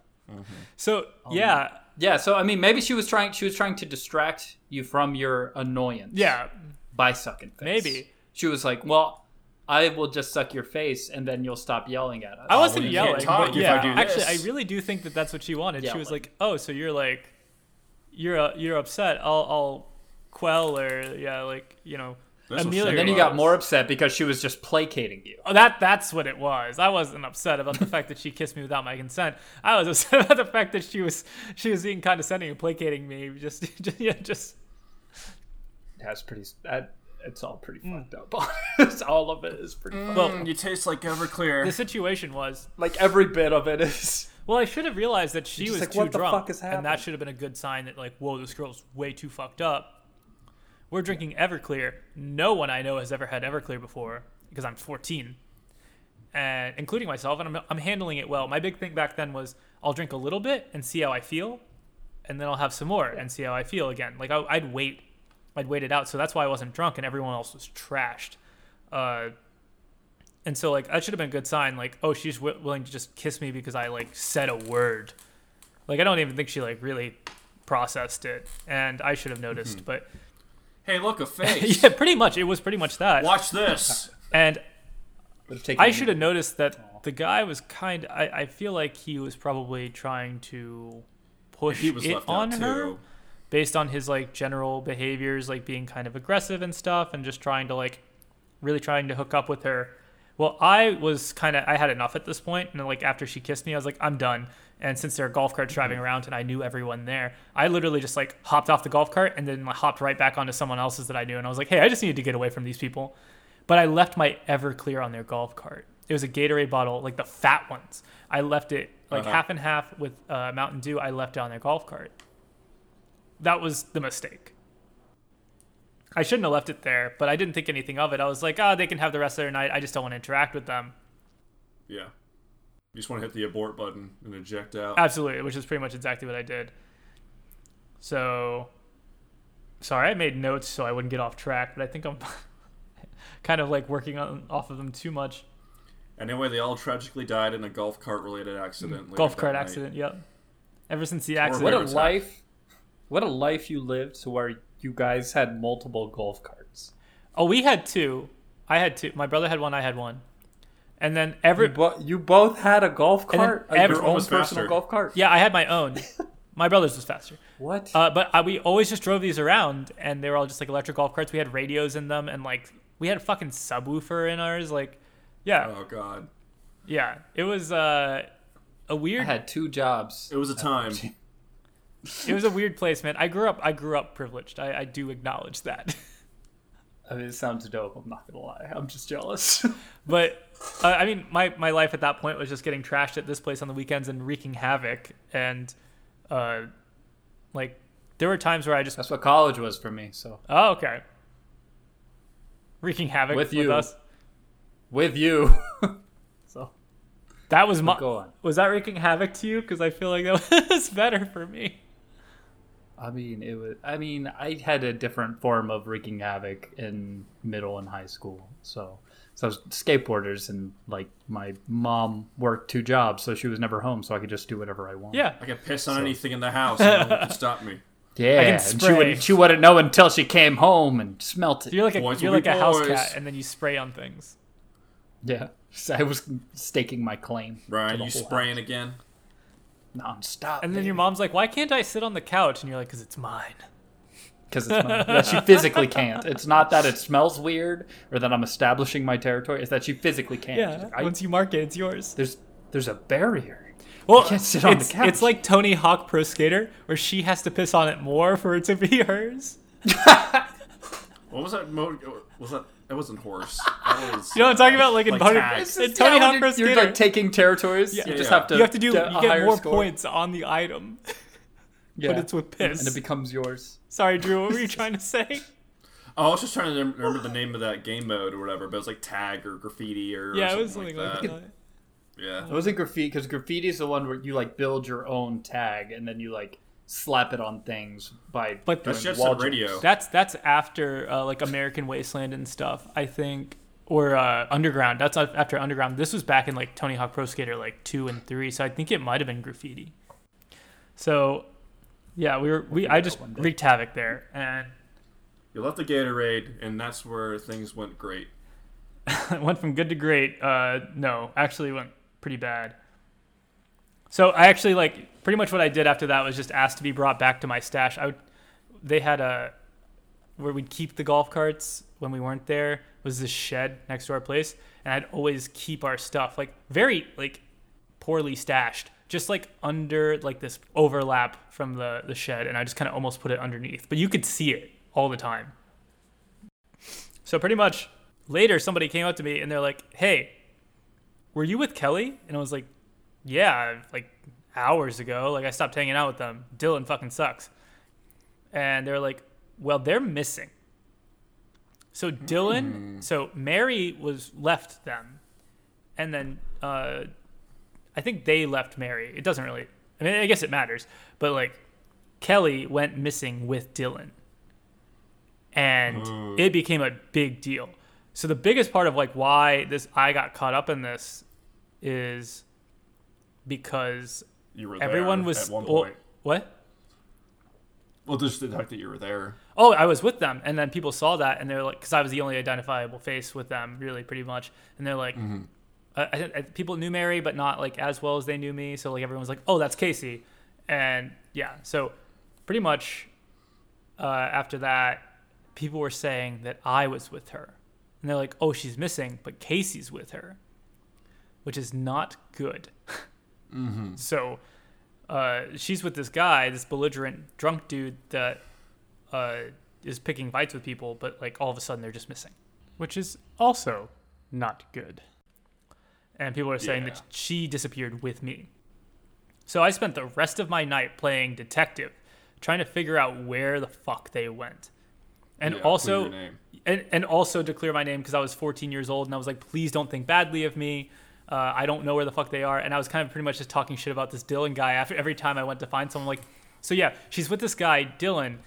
So yeah. So I mean, maybe she was trying to distract you from your annoyance. Yeah. By sucking face. Maybe she was like, well, I will just suck your face, and then you'll stop yelling at us. I wasn't yelling, but yeah. Actually, I really do think that that's what she wanted. She was like, "Oh, so you're like, you're upset. I'll quell or like you know." And then you got more upset because she was just placating you. Oh, that's what it was. I wasn't upset about the fact that she kissed me without my consent. I was upset about the fact that she was being condescending and placating me. Just. That's pretty. It's all pretty fucked up. All of it is pretty fucked up. You taste like Everclear. The situation was... Like, every bit of it is... Well, I should have realized that she was like, too drunk. And that should have been a good sign that, like, whoa, this girl's way too fucked up. We're drinking Everclear. No one I know has ever had Everclear before, because I'm 14, and including myself, and I'm handling it well. My big thing back then was, I'll drink a little bit and see how I feel, and then I'll have some more and see how I feel again. Like, I'd wait. I'd waited out, so that's why I wasn't drunk, and everyone else was trashed. And so, like, that should have been a good sign. Like, oh, she's willing to just kiss me because I, like, said a word. Like, I don't even think she, like, really processed it, and I should have noticed, but... Hey, look, a face. Yeah, pretty much. It was pretty much that. Watch this. And I should have noticed that the guy was kind of... I feel like he was probably trying to push it on her. Based on his, like, general behaviors, like, being kind of aggressive and stuff and just trying to, like, really trying to hook up with her. Well, I had enough at this point. And then, like, after she kissed me, I was like, I'm done. And since there are golf carts driving around and I knew everyone there, I literally just, like, hopped off the golf cart and then hopped right back onto someone else's that I knew. And I was like, hey, I just needed to get away from these people. But I left my Everclear on their golf cart. It was a Gatorade bottle, like, the fat ones. I left it, like, half and half with Mountain Dew. I left it on their golf cart. That was the mistake. I shouldn't have left it there, but I didn't think anything of it. I was like, oh, they can have the rest of their night. I just don't want to interact with them. Yeah. You just want to hit the abort button and eject out. Absolutely, which is pretty much exactly what I did. So, sorry, I made notes so I wouldn't get off track, but I think I'm kind of like working off of them too much. Anyway, they all tragically died in a golf cart-related accident. Golf cart accident, yep. Ever since the accident. What a life you lived to where you guys had multiple golf carts. Oh, we had two. I had two. My brother had one, I had one. And then you both had a golf cart? Your own personal golf cart? Yeah, I had my own. My brother's was faster. What? But we always just drove these around, and they were all just like electric golf carts. We had radios in them, and like we had a fucking subwoofer in ours, like... Yeah. Oh God. Yeah, it was a weird. I had two jobs. It was a time. It was a weird place, man. I grew up privileged. I do acknowledge that. I mean, it sounds dope. I'm not gonna lie. I'm just jealous. But I mean, my life at that point was just getting trashed at this place on the weekends and wreaking havoc. And like there were times where I just. That's what college was for me. So. Oh, okay. Wreaking havoc with us. With you. So that was my go on. Was that wreaking havoc to you? Because I feel like that was better for me. I mean I had a different form of wreaking havoc in middle and high school. So I was skateboarders, and like my mom worked two jobs, so she was never home, so I could just do whatever I want. Yeah, I could piss on anything in the house and no one could stop me. Yeah, and she wouldn't know until she came home and smelt it. So you're like a house cat, and then you spray on things. Yeah, so I was staking my claim. Ryan, you spraying again? Non-stop. And then your mom's like, why can't I sit on the couch? And you're like, because it's mine. Because it's mine. Yeah, she physically can't. It's not that it smells weird or that I'm establishing my territory. It's that she physically can't. Yeah, like, once you mark it, it's yours. There's a barrier. Well, you can't sit on the couch. It's like Tony Hawk Pro Skater, where she has to piss on it more for it to be hers. What was that? Was that? That wasn't horse. That was, you know what I'm talking about? Like in Tony Hawk Pro Skater. You're like taking territories. Yeah. You get more score. Points on the item. Yeah. But it's with piss. And it becomes yours. Sorry, Drew, what were you trying to say? Oh, I was just trying to remember the name of that game mode or whatever, but it was like tag or graffiti or yeah, or something. Yeah, it was something like that. Yeah. It wasn't graffiti, because graffiti is the one where you like build your own tag and then you like slap it on things by that's just a radio. That's after like American Wasteland and stuff, I think, or Underground. That's after Underground. This was back in like Tony Hawk Pro Skater like 2 and 3, so I think it might have been graffiti. So yeah, I just wreaked havoc there, and you left the Gatorade, and that's where things went great. It went from good to great. No, actually, it went pretty bad. So I actually like pretty much what I did after that was just asked to be brought back to my stash. They had a where we'd keep the golf carts when we weren't there was this shed next to our place, and I'd always keep our stuff like very like poorly stashed, just like under like this overlap from the shed, and I just kind of almost put it underneath, but you could see it all the time. So pretty much later somebody came up to me and they're like, "Hey, were you with Kelly?" And I was like, "Yeah, like hours ago, like I stopped hanging out with them. Dylan fucking sucks." And they're like, "Well, they're missing." So Dylan, so Mary was left them. And then I think they left Mary. It doesn't really, I mean, I guess it matters. But like Kelly went missing with Dylan. And it became a big deal. So the biggest part of like why I got caught up in this is because you were everyone there was at one point. Well, just the fact that you were there. Oh, I was with them, and then people saw that, and they're like, because I was the only identifiable face with them, really, pretty much. And they're like, people knew Mary, but not like as well as they knew me. So like everyone was like, "Oh, that's Kasey," and yeah. So pretty much after that, people were saying that I was with her, and they're like, "Oh, she's missing, but Kasey's with her," which is not good. So she's with this guy, this belligerent drunk dude that is picking fights with people, but like all of a sudden they're just missing, which is also not good. And people are saying that she disappeared with me. So I spent the rest of my night playing detective, trying to figure out where the fuck they went. And also, and also to clear my name, because I was 14 years old and I was like, please don't think badly of me. I don't know where the fuck they are. And I was kind of pretty much just talking shit about this Dylan guy after every time I went to find someone. Like, so yeah, she's with this guy, Dylan.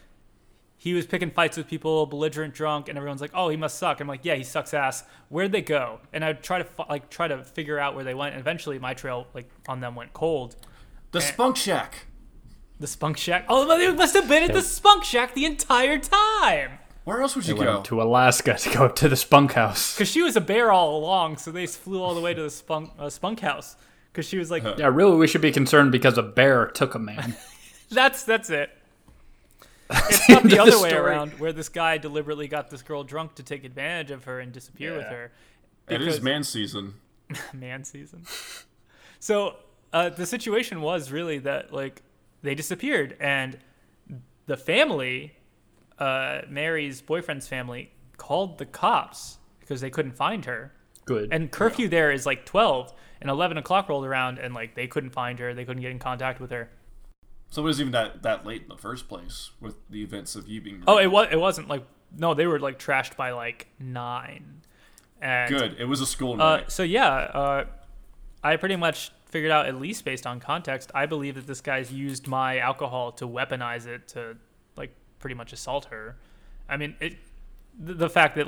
He was picking fights with people, belligerent, drunk, and everyone's like, oh, he must suck. I'm like, yeah, he sucks ass. Where'd they go? And I'd try to figure out where they went. And eventually my trail on them went cold. The Spunk Shack. The Spunk Shack. Oh, they must have been at the Spunk Shack the entire time. Where else would you go? To Alaska to go up to the Spunk House. Because she was a bear all along, so they flew all the way to the Spunk House. Because she was like... Yeah, really, we should be concerned because a bear took a man. That's it. It's not the other way around, where this guy deliberately got this girl drunk to take advantage of her and disappear with her. It is man season. Man season. So the situation was really that, they disappeared. And the family... Mary's boyfriend's family called the cops because they couldn't find her. Good. And curfew there is 12, and 11 o'clock rolled around and they couldn't find her. They couldn't get in contact with her. So it was even that late in the first place with the events of you being... Oh, it wasn't no, they were trashed by 9. And, good. It was a school night. So yeah, I pretty much figured out, at least based on context, I believe that this guy's used my alcohol to weaponize it to pretty much assault her. I mean, the fact that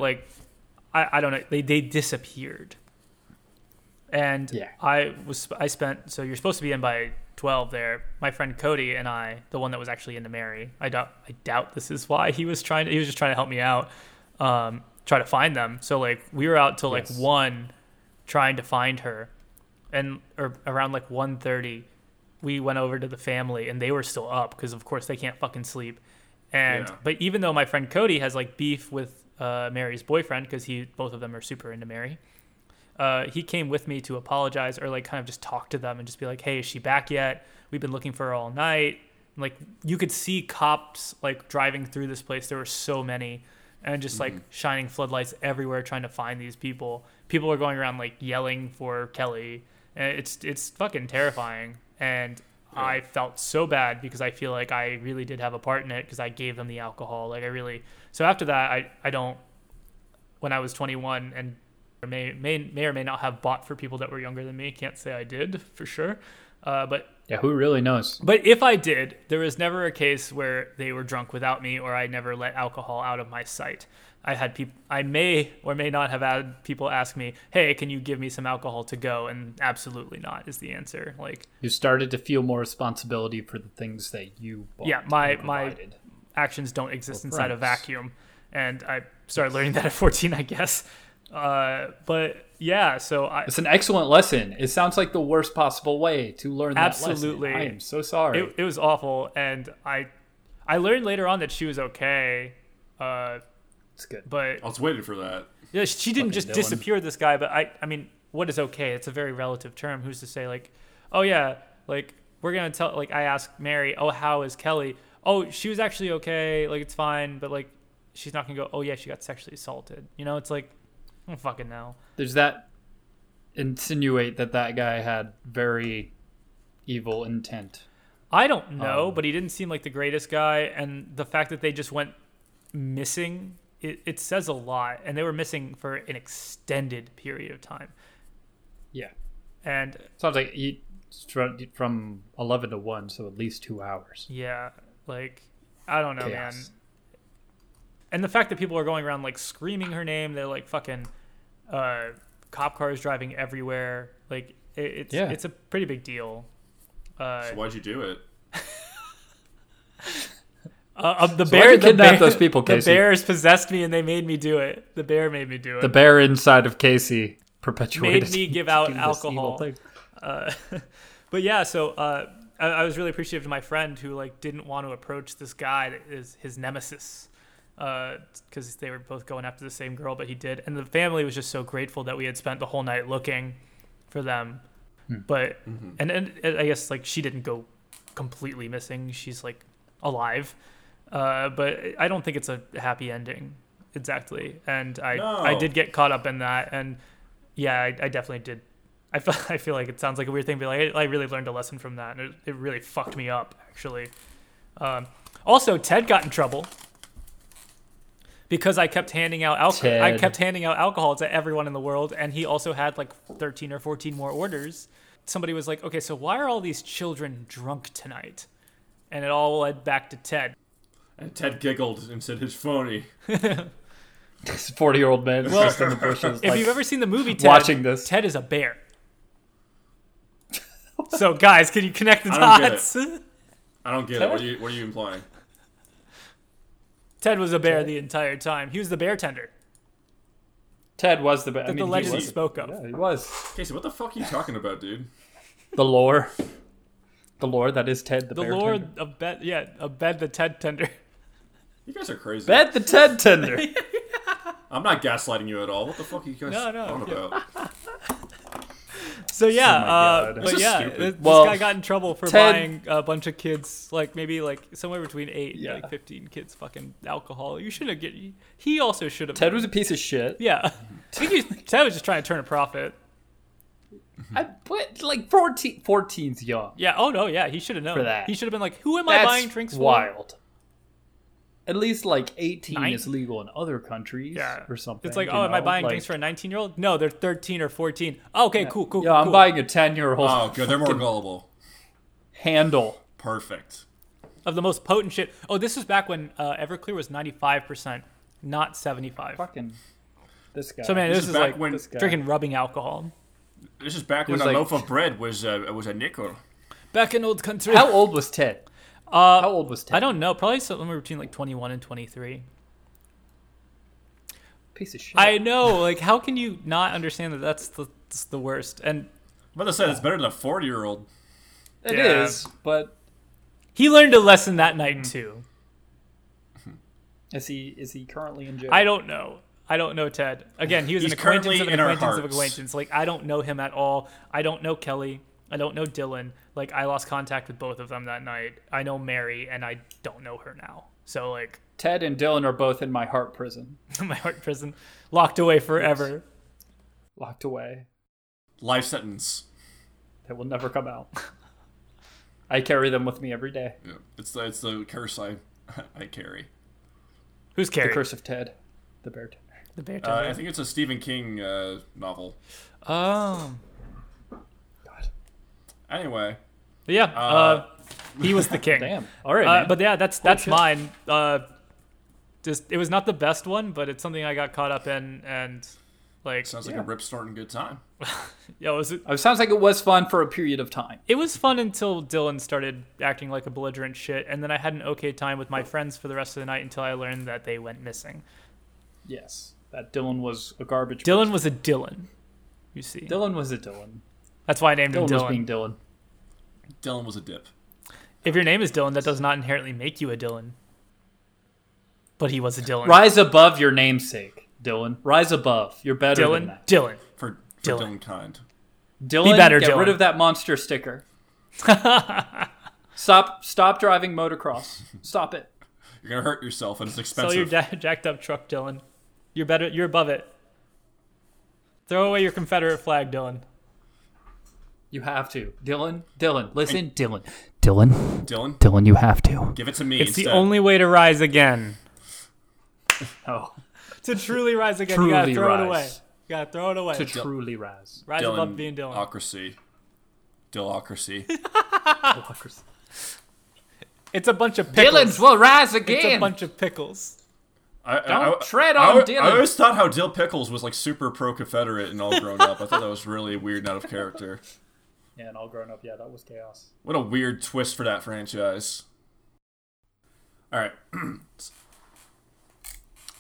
I don't know, they disappeared, and I spent. So you're supposed to be in by 12 there. My friend Cody and I, the one that was actually into Mary, I doubt this is why he was just trying to help me out, try to find them. So we were out till 1, trying to find her, and or around 1:30, we went over to the family, and they were still up because of course they can't fucking sleep. And but even though my friend Cody has beef with Mary's boyfriend, because both of them are super into Mary, he came with me to apologize or kind of just talk to them and just be like, hey, is she back yet? We've been looking for her all night. And, you could see cops driving through this place. There were so many, and just shining floodlights everywhere trying to find these people. People are going around yelling for Kelly, and it's fucking terrifying. And I felt so bad because I feel I really did have a part in it because I gave them the alcohol. So after that, when I was 21 and may or may not have bought for people that were younger than me, can't say I did for sure. But yeah, who really knows? But if I did, there was never a case where they were drunk without me, or I never let alcohol out of my sight. I had people, I may or may not have had people ask me, hey, can you give me some alcohol to go? And absolutely not is the answer. You started to feel more responsibility for the things that you bought. Yeah, my actions don't exist inside a vacuum. And I started learning that at 14, I guess. But yeah, so it's an excellent lesson. It sounds like the worst possible way to learn that lesson. Absolutely. I am so sorry. It was awful. And I learned later on that she was okay. It's good, but I was waiting for that. Yeah, she didn't just disappear this guy, but I mean, what is okay? It's a very relative term. Who's to say oh yeah, we're gonna tell, I asked Mary, oh, how is Kelly? Oh, she was actually okay, it's fine, but she's not gonna go, oh yeah, she got sexually assaulted. You know, it's I don't fucking know. There's that insinuate that guy had very evil intent. I don't know, but he didn't seem like the greatest guy, and the fact that they just went missing. It says a lot, and they were missing for an extended period of time. Yeah. And sounds like from 11 to 1, so at least 2 hours. Yeah. I don't know, chaos. Man. And the fact that people are going around, screaming her name, they're, fucking cop cars driving everywhere. It's a pretty big deal. So why'd you do it? The bears possessed me, and they made me do it. The bear made me do it. The bear inside of Kasey perpetuated. Made me give out alcohol. But yeah, so I was really appreciative to my friend who didn't want to approach this guy that is his nemesis, because they were both going after the same girl, but he did. And the family was just so grateful that we had spent the whole night looking for them. Hmm. But and I guess she didn't go completely missing. She's alive. But I don't think it's a happy ending exactly, and I did get caught up in that, and yeah, I definitely did. I feel like it sounds like a weird thing, but I really learned a lesson from that, and it really fucked me up actually. Also, Ted got in trouble. because I kept handing out alcohol. I kept handing out alcohol to everyone in the world, and he also had like 13 or 14 more orders. Somebody was like, "Okay, so why are all these children drunk tonight?" And it all led back to Ted. And Ted giggled and said, "It's funny." This 40-year-old man just in the bushes. If you've ever seen the movie Ted, watching this, Ted is a bear. So, guys, can you connect the dots? I don't get it. What are you implying? Ted was a bear the entire time. He was the bear tender. Ted was the bear. I mean, the legend spoke of. Yeah, he was. Kasey, what the fuck are you talking about, dude? The lore. The lore that is Ted the bear tender. The lore of Bed, yeah, of Bed the Ted tender. You guys are crazy. Bed the Ted tender. I'm not gaslighting you at all. What the fuck are you guys talking about? So yeah, this guy got in trouble for buying a bunch of kids, like maybe like somewhere between 8 and like 15 kids fucking alcohol. You shouldn't have he also should have. Ted was a piece of shit. Yeah. Ted was just trying to turn a profit. I put like 14's young. Yeah, oh no, yeah, he should have known. For that. He should have been like, who am I buying drinks for? Wild. At least like 18 is legal in other countries or something. It's like, oh, am I buying drinks for a 19-year-old? No, they're 13 or 14. Oh, okay, cool. Yeah, I'm buying a 10-year-old. Oh, good. They're more gullible. Handle. Perfect. Of the most potent shit. Oh, this was back when Everclear was 95%, not 75. Fucking this guy. So, man, this is back like when drinking rubbing alcohal. This is back when a loaf of bread was a nickel. Back in old country. How old was Ted? How old was Ted? I don't know. Probably somewhere between like 21 and 23. Piece of shit. I know. Like, how can you not understand that that's the worst? And I'm about to say that's better than a 40-year-old. It is, but he learned a lesson that night too. Is he currently in jail? I don't know. I don't know Ted. Again, he was an acquaintance of an acquaintance of acquaintance. Like, I don't know him at all. I don't know Kelly. I don't know Dylan. Like, I lost contact with both of them that night. I know Mary, and I don't know her now. So, like... Ted and Dylan are both in my heart prison. My heart prison. Locked away forever. Yes. Locked away. Life sentence. That will never come out. I carry them with me every day. Yeah. It's the curse I carry. Who's carrying? The curse of Ted. The bear tender. The bear tender. I think it's a Stephen King novel. Oh... Anyway, yeah, he was the king. Damn. All right, man. But yeah, that's mine. Just it was not the best one, but it's something I got caught up in, and like sounds like a rip snorting good time. Yeah, was it? It sounds like it was fun for a period of time. It was fun until Dylan started acting like a belligerent shit, and then I had an okay time with my friends for the rest of the night until I learned that they went missing. Yes, that Dylan was a garbage. Dylan was a Dylan. You see, Dylan was a Dylan. That's why I named him Dylan. Dylan was being Dylan. Dylan was a dip. If your name is Dylan, that does not inherently make you a Dylan. But he was a Dylan. Rise above your namesake, Dylan. Rise above. You're better Dylan, than that. Dylan. For Dylan kind. Dylan, be better, get Dylan. Rid of that monster sticker. Stop driving motocross. Stop it. You're going to hurt yourself, and it's expensive. Sell your jacked up truck, Dylan. You're better. You're above it. Throw away your Confederate flag, Dylan. You have to. Dylan, listen, and Dylan, you have to. Give it to me. It's instead. The only way to rise again. Oh. To truly rise again, truly you gotta throw rise. It away. You gotta throw it away. To truly rise. Rise Dylan above being Dylan. Dilocracy. Dilocracy. It's a bunch of pickles. Dylans will rise again. It's a bunch of pickles. Don't tread on Dylan. I always thought how Dill Pickles was like super pro-Confederate and all grown up. I thought that was really weird and out of character. Yeah, and all grown up. Yeah, that was chaos. What a weird twist for that franchise. All right.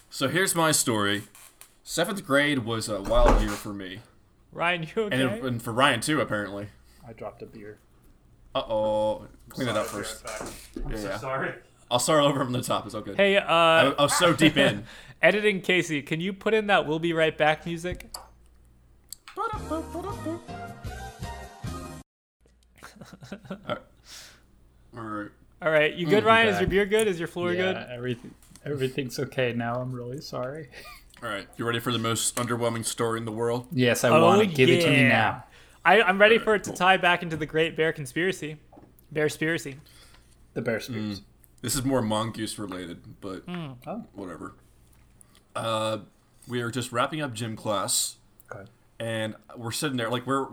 So here's my story. 7th grade was a wild year for me. Ryan, you okay? And for Ryan, too, apparently. I dropped a beer. Uh-oh. Clean it up first. I'm so sorry. I'll start over from the top. It's okay. Hey, I was so deep in. Editing Kasey, can you put in that We'll Be Right Back music? All right. You good, Ryan? Is your beer good? Is your floor good? Everything's okay now. I'm really sorry. All right. You ready for the most underwhelming story in the world? Yes, I want it. Give it to me now. I'm ready for it to tie back into the Great Bear Conspiracy. Bearspiracy. The Bearspiracy. This is more mongoose related, but whatever. we are just wrapping up gym class, okay. And we're sitting there like we're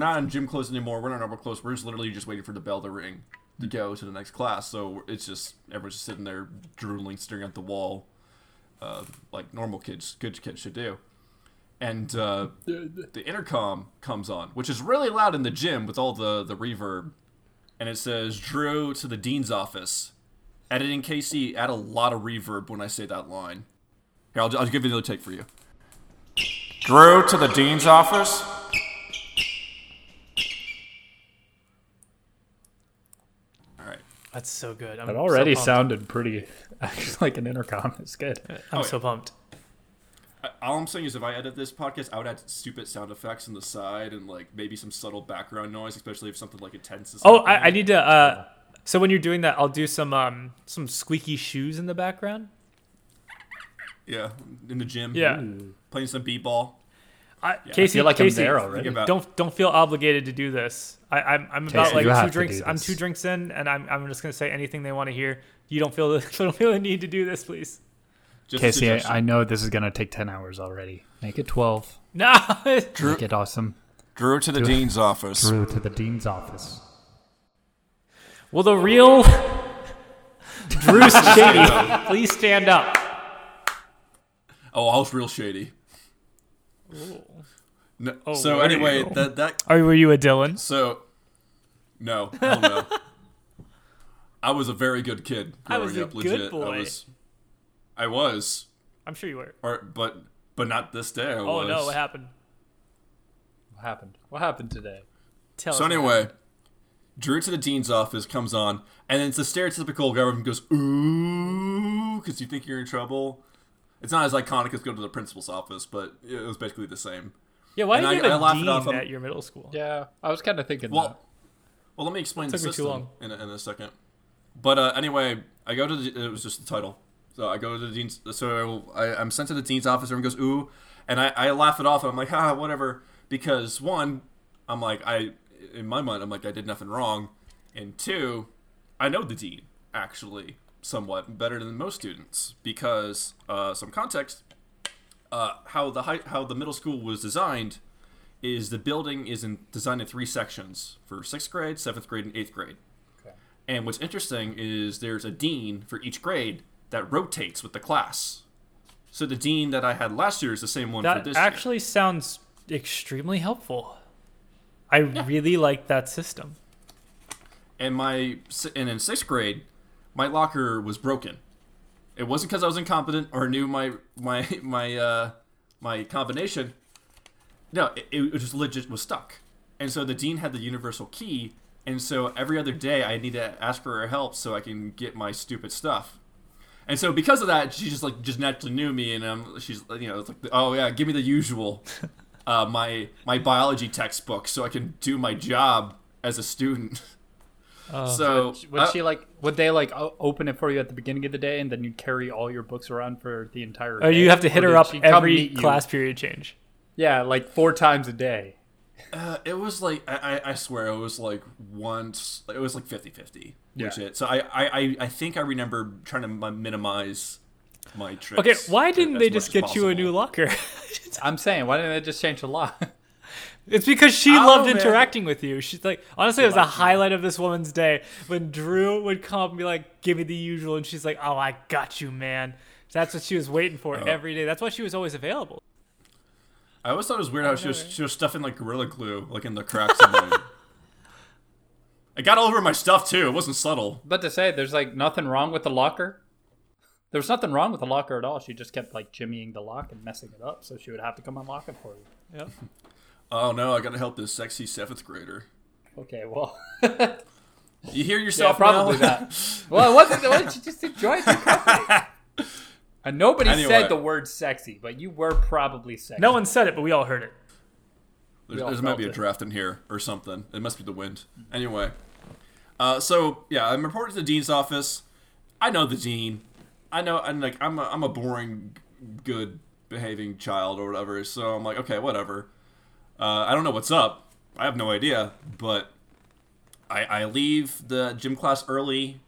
not in gym clothes anymore. We're not in normal clothes. We're just literally just waiting for the bell to ring to go to the next class. So it's just everyone's just sitting there drooling, staring at the wall, like normal kids, good kids should do. And the intercom comes on, which is really loud in the gym with all the reverb. And it says, Drew to the dean's office. Editing Kasey, add a lot of reverb when I say that line. Here, I'll give you another take for you. Drew to the dean's office. All right. That's so good. It already sounded pretty, actually, like an intercom. It's good. I'm so pumped. All I'm saying is if I edit this podcast, I would add stupid sound effects on the side and like maybe some subtle background noise, especially if something like a tense is happening. I need to so when you're doing that, I'll do some squeaky shoes in the background. Yeah, in the gym. Yeah. Ooh. Playing some b-ball. Kasey, like I'm there already. Don't feel obligated to do this. I'm about Kasey, like 2 drinks. I'm 2 drinks in, and I'm just gonna say anything they want to hear. You don't feel the need to do this, please. Kasey, I know this is going to take 10 hours already. Make it 12. No! Drew, make it awesome. Drew to the dean's office. Drew to the dean's office. Will the real Drew Shady please stand up? Oh, I was real shady. No, so anyway, that... Were you a Dylan? So, no. Hell no. I was a very good kid growing up, legit. Good boy. I was. I'm sure you were. But not this day. Oh no! What happened? What happened today? Tell us. So anyway, Drew to the dean's office comes on, and it's a stereotypical guy who goes ooh because you think you're in trouble. It's not as iconic as go to the principal's office, but it was basically the same. Yeah, why did you get a dean at your middle school? Yeah, I was kind of thinking that. Well, let me explain the system in a second. But anyway, I go to it was just the title. So I go to the dean's. So I'm sent to the dean's office. Everyone goes ooh, and I laugh it off. And I'm like, ha, whatever. Because one, I'm like, in my mind, I did nothing wrong, and two, I know the dean actually somewhat better than most students because some context. How the middle school was designed is the building is designed in 3 sections for 6th grade, 7th grade, and 8th grade. Okay. And what's interesting is there's a dean for each grade that rotates with the class. So the dean that I had last year is the same one for this year. That actually sounds extremely helpful. I really like that system. And in 6th grade, my locker was broken. It wasn't because I was incompetent or knew my combination. No, it just legit was stuck. And so the dean had the universal key, and so every other day I need to ask for her help so I can get my stupid stuff. And so because of that, she just naturally knew me, and she's it's like, oh yeah, give me the usual, my biology textbook so I can do my job as a student. So would they open it for you at the beginning of the day, and then you'd carry all your books around for the entire day? You have to hit her up every class period change. Yeah, like 4 times a day. It was like I swear it was like once it was like 50-50. Yeah. Legit. So I think I remember trying to minimize my trips. Okay, why didn't they just get you a new locker? I'm saying, why didn't they just change the lock? It's because she loved interacting with you. She's like, honestly, it was a highlight of this woman's day when Drew would come and be like, "Give me the usual," and she's like, "Oh, I got you, man." That's what she was waiting for every day. That's why she was always available. I always thought it was weird how she was stuffing like Gorilla Glue like in the cracks of my... I got all over my stuff, too. It wasn't subtle. But to say, there's, like, nothing wrong with the locker. There was nothing wrong with the locker at all. She just kept, like, jimmying the lock and messing it up, so she would have to come unlock it for you. Yep. Oh, no, I gotta help this sexy 7th grader. Okay, well... You hear yourself probably not. Well, it wasn't... She just enjoyed the company. And nobody said the word sexy, but you were probably sexy. No one said it, but we all heard it. There might be a draft in here or something. It must be the wind. Anyway. So, yeah, I'm reported to the dean's office. I know the dean. I'm a boring, good behaving child or whatever. So I'm like, okay, whatever. I don't know what's up. I have no idea. But I leave the gym class early.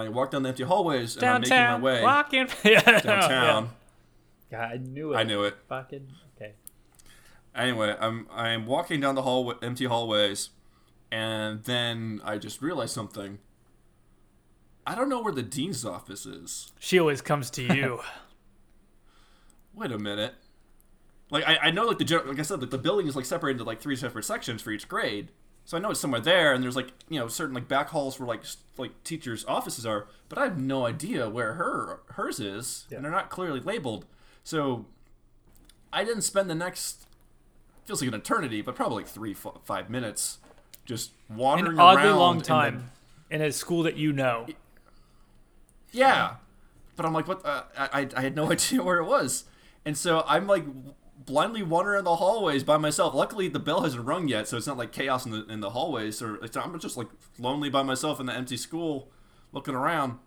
and I walk down the empty hallways downtown, and I'm making my way downtown. Yeah. God, I knew it. Fucking okay. Anyway, I'm walking down the empty hallways, and then I just realized something. I don't know where the dean's office is. She always comes to you. Wait a minute. Like I know, like like I said, like the building is like separated into like three separate sections for each grade. So I know it's somewhere there, and there's like certain like back halls where like teachers' offices are, but I have no idea where hers is, yeah. And they're not clearly labeled. So I didn't spend the next feels like an eternity, but probably like 5 minutes just wandering around. An oddly long time in a school that Yeah, but I'm like, what? I had no idea where it was, and so I'm like blindly wandering the hallways by myself. Luckily, the bell hasn't rung yet, so it's not like chaos in the hallways. Or I'm just like lonely by myself in the empty school, looking around.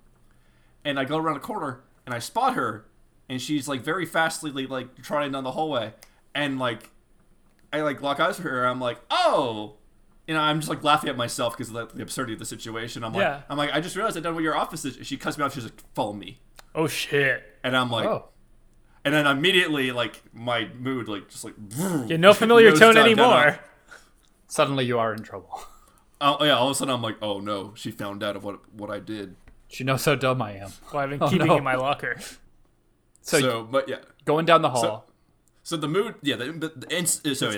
And I go around a corner and I spot her, and she's like very fastly like trotting down the hallway, and like I like lock eyes with her. And I'm like, oh, I'm just like laughing at myself because of the absurdity of the situation. I'm like, I just realized I don't know where your office is. She cuts me off. She's like, follow me. Oh shit. And I'm like. Oh. And then immediately, like, my mood, like, just like... Yeah, no familiar tone anymore. Suddenly you are in trouble. Oh, yeah, all of a sudden I'm like, oh, no, she found out of what I did. She knows how dumb I am. Well, I've been keeping it in my locker. So, but yeah. Going down the hall. So the mood, yeah,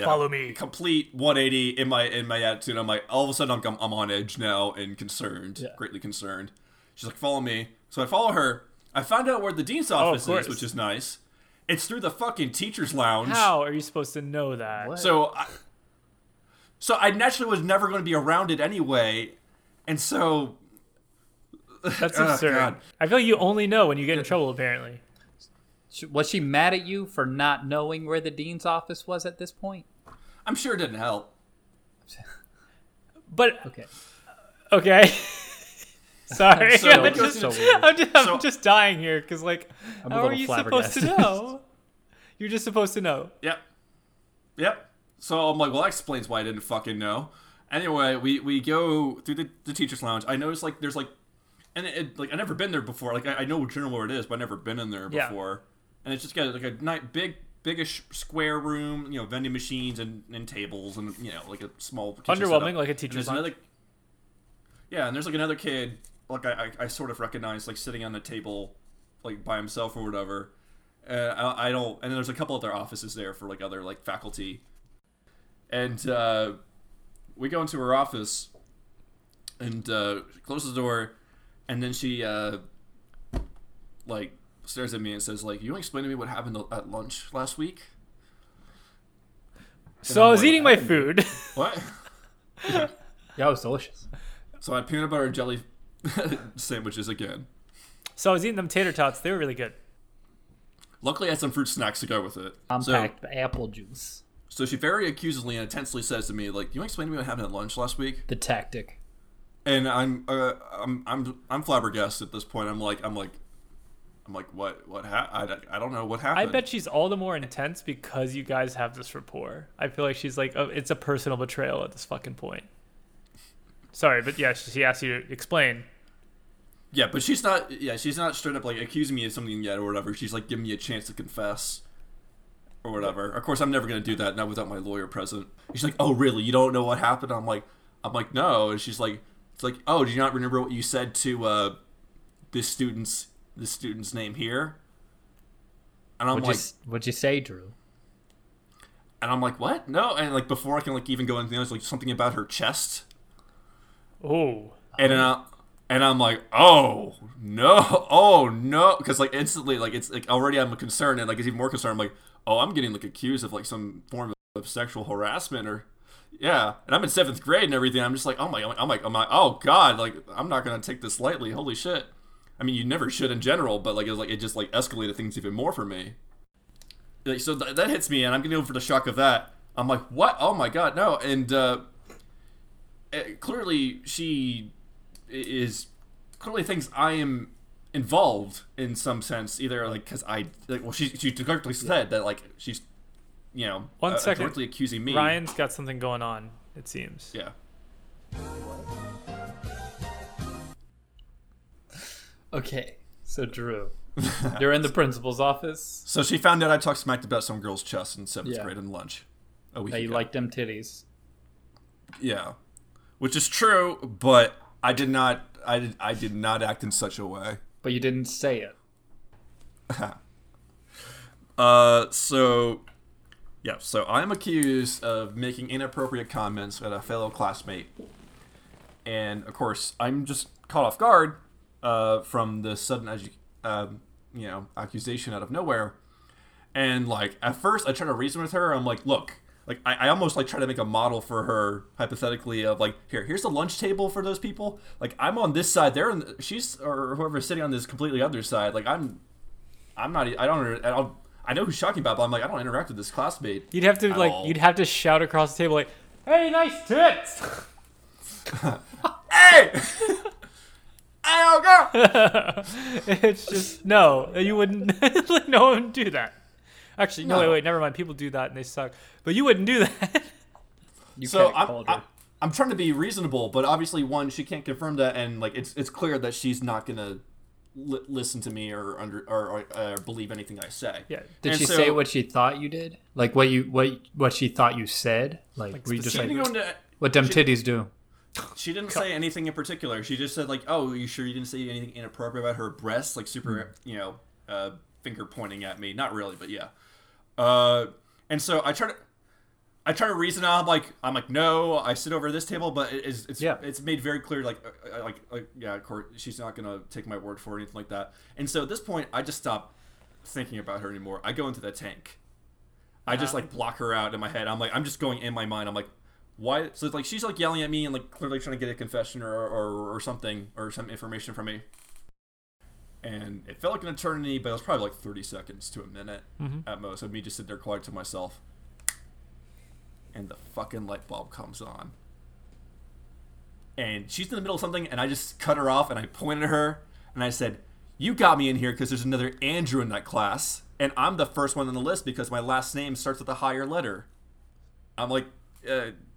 follow me. Complete 180 in my attitude. I'm like, all of a sudden I'm on edge now and concerned, greatly concerned. She's like, follow me. So I follow her. I found out where the dean's office is, which is nice. It's through the fucking teacher's lounge. How are you supposed to know that? What? So I naturally was never going to be around it anyway, and so... That's absurd. God. I feel like you only know when you get in trouble, apparently. Was she mad at you for not knowing where the dean's office was at this point? I'm sure it didn't help. But... Okay. Sorry, I'm just dying here because, like, how are you supposed to know? You're just supposed to know. Yep. So I'm like, well, that explains why I didn't fucking know. Anyway, we go through the teacher's lounge. I notice like there's like, and it, like I've never been there before. Like I know generally where it is, but I've never been in there before. Yeah. And it's just got like a biggish square room, vending machines and tables, and like a small kitchen underwhelming setup. Like a teacher's lounge. And there's like another kid. Like, I sort of recognize, like, sitting on the table, like, by himself or whatever. I don't... And then there's a couple other offices there for, like, other, like, faculty. And we go into her office and closes the door. And then she, like, stares at me and says, like, you want to explain to me what happened at lunch last week? So I was eating my food. What? Yeah, it was delicious. So I had peanut butter and jelly... sandwiches again. So I was eating them tater tots. They were really good. Luckily, I had some fruit snacks to go with it. Compact apple juice. So she very accusingly and intensely says to me, like, "You want to explain to me what happened at lunch last week?" The tactic. And I'm flabbergasted at this point. I'm like, what happened? I don't know what happened. I bet she's all the more intense because you guys have this rapport. I feel like she's like, oh, it's a personal betrayal at this fucking point. Sorry, but yeah, she asked you to explain. Yeah, but she's not straight up like accusing me of something yet or whatever. She's like giving me a chance to confess or whatever. Of course, I'm never going to do that, not without my lawyer present. She's like, "Oh, really? You don't know what happened?" I'm like, "No." And she's like, "It's like, oh, do you not remember what you said to this student's name here?" And I'm "What'd you say, Drew?" And I'm like, "What? No." And like before I can like even go anything else, like something about her chest. Oh, and I'm like, oh no, because like instantly, like it's like already I'm concerned, and like it's even more concerned. I'm like, oh, I'm getting like accused of like some form of sexual harassment, or yeah, and I'm in 7th grade and everything. I'm just like, oh my, oh god, like I'm not gonna take this lightly. Holy shit! I mean, you never should in general, but like it was like it just like escalated things even more for me. Like, so that hits me, and I'm getting over the shock of that. I'm like, what? Oh my god, no, and. Clearly, she is. Clearly, thinks I am involved in some sense, either like because I. Like, well, she directly said that like she's, directly accusing me. Ryan's got something going on. It seems. Yeah. Okay, so Drew, you're in the principal's office. So she found out I talked smack about some girl's chest in 7th grade in lunch. You like them titties. Yeah. Which is true, but I did not act in such a way. But you didn't say it. So I'm accused of making inappropriate comments at a fellow classmate. And, of course, I'm just caught off guard from the sudden, accusation out of nowhere. And, at first I try to reason with her. I'm like, look, I almost, try to make a model for her, hypothetically, of, here's the lunch table for those people. I'm on this side. They're or whoever's sitting on this completely other side. I know who's talking about, but I don't interact with this classmate. You'd have to, you'd have to shout across the table, hey, nice tits! Hey! I don't go! It's just, no, you wouldn't, no one would do that. Actually, no, wait, never mind. People do that and they suck. But you wouldn't do that. I'm trying to be reasonable, but obviously, one, she can't confirm that, and, it's clear that she's not going to listen to me or believe anything I say. Yeah. Did she say what she thought you did? What she thought you said? Were you just what them titties do? She didn't say anything in particular. She just said oh, you sure you didn't say anything inappropriate about her breasts? Super, finger pointing at me. Not really, but yeah. And so I try to reason out. I'm like, no, I sit over this table, but it's made very clear. Of course, she's not gonna take my word for it, anything like that. And so at this point, I just stop thinking about her anymore. I go into the tank. I just block her out in my head. I'm just going in my mind. I'm like, why? So it's she's yelling at me and clearly trying to get a confession or something or some information from me. And it felt like an eternity, but it was probably 30 seconds to a minute at most of me just sitting there quiet to myself. And the fucking light bulb comes on. And she's in the middle of something, and I just cut her off, and I pointed at her, and I said, you got me in here because there's another Andrew in that class, and I'm the first one on the list because my last name starts with a higher letter. I'm like,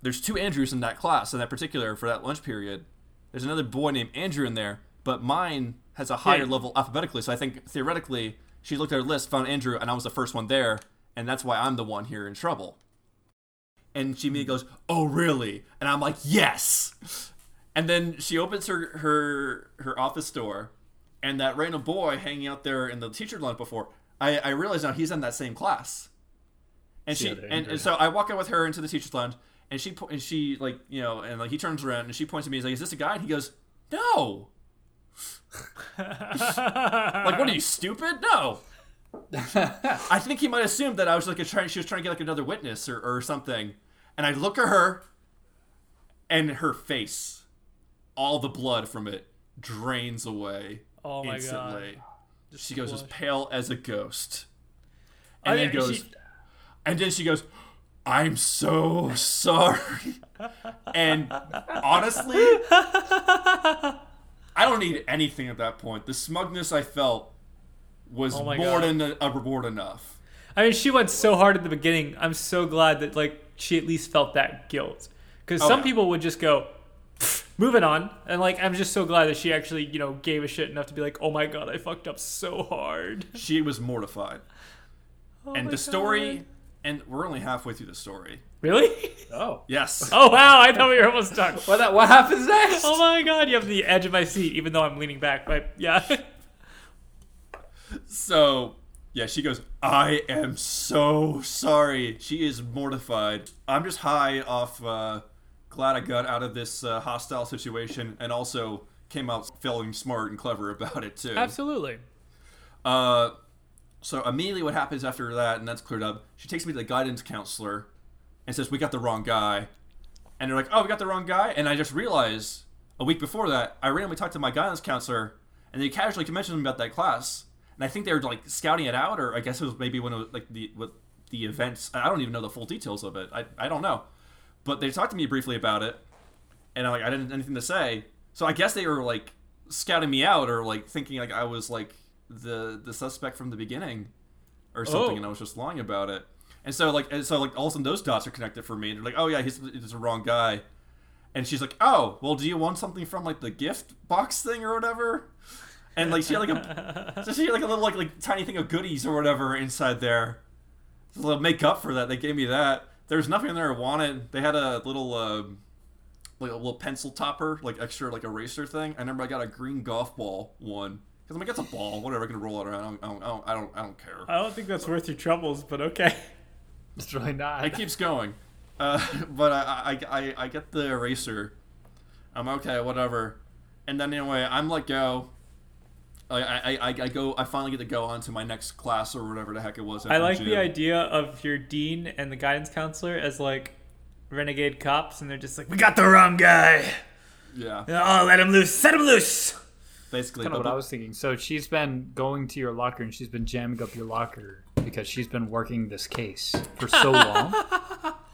there's two Andrews in that class, in that particular, for that lunch period. There's another boy named Andrew in there, but mine has a higher level alphabetically, so I think theoretically she looked at her list, found Andrew, and I was the first one there, and that's why I'm the one here in trouble. And she immediately goes, oh really? And I'm like, yes. And then she opens her office door, and that random boy hanging out there in the teacher lunch before, I realize now he's in that same class. And so I walk out with her into the teacher's lounge, and she he turns around and she points at me, he's like, is this a guy? And he goes, no. What are you, stupid? No. I think he might assume that I was she was trying to get another witness or something. And I look at her, and her face, all the blood from it drains away. Oh my instantly. God! Just she goes as pale as a ghost, and she goes, I'm so sorry. And honestly, I don't need anything at that point. The smugness I felt was than a reward enough. I mean, she went so hard at the beginning. I'm so glad that she at least felt that guilt, because some people would just go, moving on. And I'm just so glad that she actually gave a shit enough to be like, oh my god, I fucked up so hard. She was mortified. Story, and we're only halfway through the story. Really? Oh. Yes. Oh, wow. I thought we were almost done. What happens next? Oh, my God. You have the edge of my seat, even though I'm leaning back. But, yeah. So, yeah, she goes, I am so sorry. She is mortified. I'm just high off glad I got out of this hostile situation, and also came out feeling smart and clever about it, too. Absolutely. So, immediately what happens after that, and that's cleared up, she takes me to the guidance counselor, and says, we got the wrong guy. And they're like, oh, we got the wrong guy? And I just realized, a week before that, I randomly talked to my guidance counselor, and they casually mentioned about that class. And I think they were, scouting it out, or I guess it was maybe when it was, the events. I don't even know the full details of it. I don't know. But they talked to me briefly about it, and I didn't have anything to say. So I guess they were, scouting me out, or, thinking, I was, the suspect from the beginning, or something, and I was just lying about it. And so, all of a sudden those dots are connected for me. And they're like, oh, yeah, he's the wrong guy. And she's like, oh, well, do you want something from, the gift box thing or whatever? And like she had like a little tiny thing of goodies or whatever inside there. So they'll make up for that. They gave me that. There's nothing in there I wanted. They had a little like a little pencil topper, like extra like eraser thing. I remember I got a green golf ball one. Because I'm like, that's a ball, whatever, I can roll it around. I don't care. I don't think that's worth your troubles, but okay. It's really not. It keeps going. But I get the eraser. I'm okay, whatever. And then anyway, I'm let go. I finally get to go on to my next class or whatever the heck it was. I like the idea of your dean and the guidance counselor as like renegade cops, and they're just like, we got the wrong guy. Yeah. Oh, let him loose. Set him loose. Basically. That's kind of what I was thinking. So she's been going to your locker and she's been jamming up your locker because she's been working this case for so long.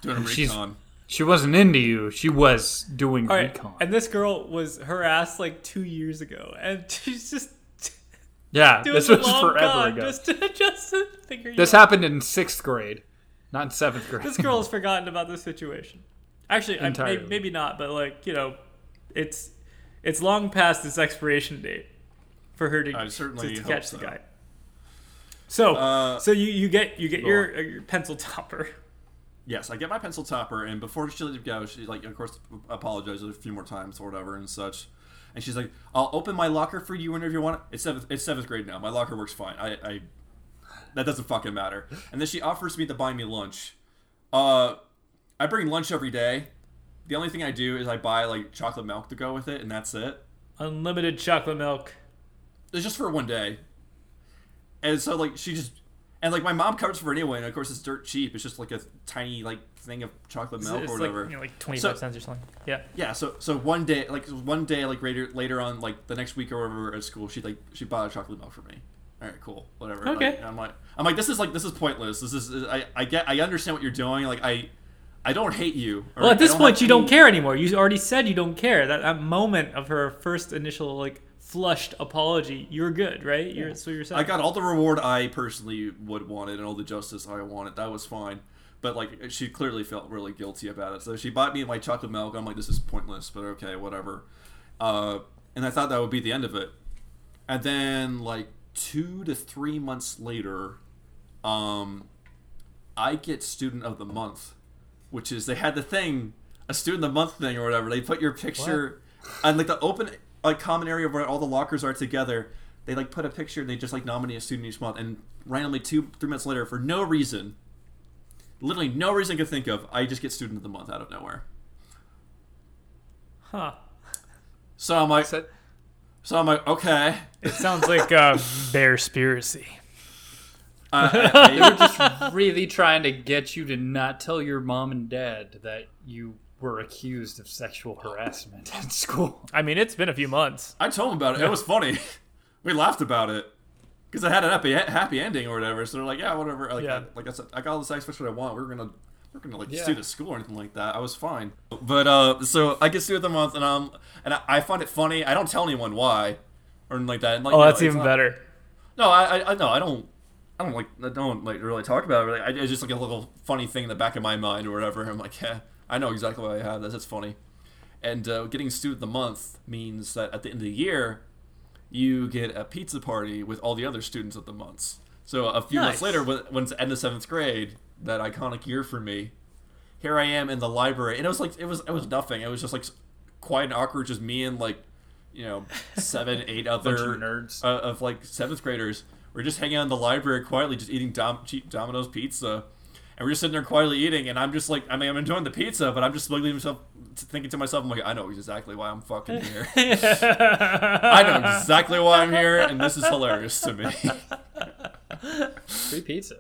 Doing a recon. She wasn't into you. She was doing recon. And this girl was harassed like 2 years ago, and she's just. Yeah, this was forever ago. Just to figure this out. Happened in 6th grade, not in 7th grade. This girl has forgotten about this situation. Actually, maybe not, but like, you know, it's long past this expiration date for her to catch the guy. So you get your pencil topper. Yes, I get my pencil topper, and before she let it go, she like of course apologized a few more times or whatever and such. And she's like, I'll open my locker for you whenever you want it. It's seventh grade now. My locker works fine. That doesn't fucking matter. And then she offers me to buy me lunch. I bring lunch every day. The only thing I do is I buy like chocolate milk to go with it, and that's it. Unlimited chocolate milk. It's just for one day. And so like she just and like my mom covers for it anyway, and of course it's dirt cheap. It's just like a tiny like thing of chocolate milk or whatever. Like, you know, like 25 cents or something. Yeah. Yeah. So one day, later on, like the next week or whatever at school, she bought a chocolate milk for me. All right, cool, whatever. Okay. Like, I'm like, this is pointless. This is I understand what you're doing. Like I don't hate you. Right? Well, at this point, you don't care anymore. You already said you don't care. That moment of her first initial like. Flushed apology, you're good, right? Yeah. You're sad. I got all the reward I personally would wanted and all the justice I wanted. That was fine. But like she clearly felt really guilty about it. So she bought me my chocolate milk. I'm like, this is pointless, but okay, whatever. And I thought that would be the end of it. And then like 2 to 3 months later, I get student of the month, which is they had the thing, a student of the month thing or whatever. They put your picture on like the open like common area where all the lockers are together. They like put a picture and they just like nominate a student each month, and randomly 2-3 months later, for no reason, literally no reason I could think of, I just get student of the month out of nowhere. Huh. So I'm like okay. It sounds like bearspiracy. They were just really trying to get you to not tell your mom and dad that you were accused of sexual harassment at school. I mean, it's been a few months. I told them about it. Yeah. It was funny. We laughed about it because I had an happy ending or whatever. So they're like, "Yeah, whatever." Like, yeah. I got all the satisfaction I want. We're gonna like sue the school or anything like that. I was fine. But so I get sued the month, and I find it funny. I don't tell anyone why or anything like that. And, like, that's even better. No, I don't really talk about it. Like, it's just like a little funny thing in the back of my mind or whatever. I'm like, yeah. I know exactly why I have this. It's funny. And getting student of the month means that at the end of the year, you get a pizza party with all the other students of the months. So a few months later, when it's the end of 7th grade, that iconic year for me, here I am in the library. And it was like, it was nothing. It was just like quiet and awkward, just me and like, you know, 7, 8 other nerds of like 7th graders. We're just hanging out in the library quietly, just eating cheap Domino's pizza. And we're just sitting there quietly eating, and I'm just like, I mean, I'm enjoying the pizza, but I'm just thinking to myself, I'm like, I know exactly why I'm fucking here. I know exactly why I'm here, and this is hilarious to me. Free pizza.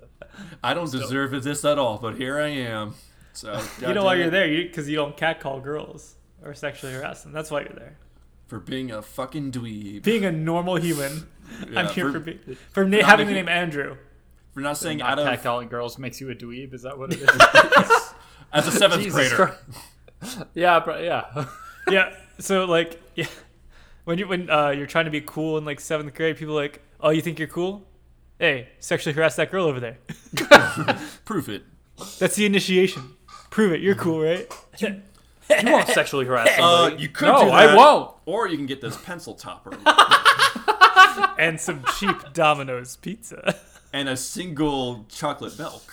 I don't deserve this at all, but here I am. So you know why you're there, because you don't catcall girls or sexually harass them. That's why you're there. For being a fucking dweeb. Being a normal human. Yeah, I'm here for having the name Andrew. We're not saying not out of catcalling girls makes you a dweeb. Is that what it is? As a 7th grader. Yeah. So like, yeah, when you're trying to be cool in like 7th grade, people are like, oh, you think you're cool? Hey, sexually harass that girl over there. Prove it. That's the initiation. Prove it. You're cool, right? You won't sexually harass somebody. You could. No, I won't. Or you can get this pencil topper. and some cheap Domino's pizza. And a single chocolate milk.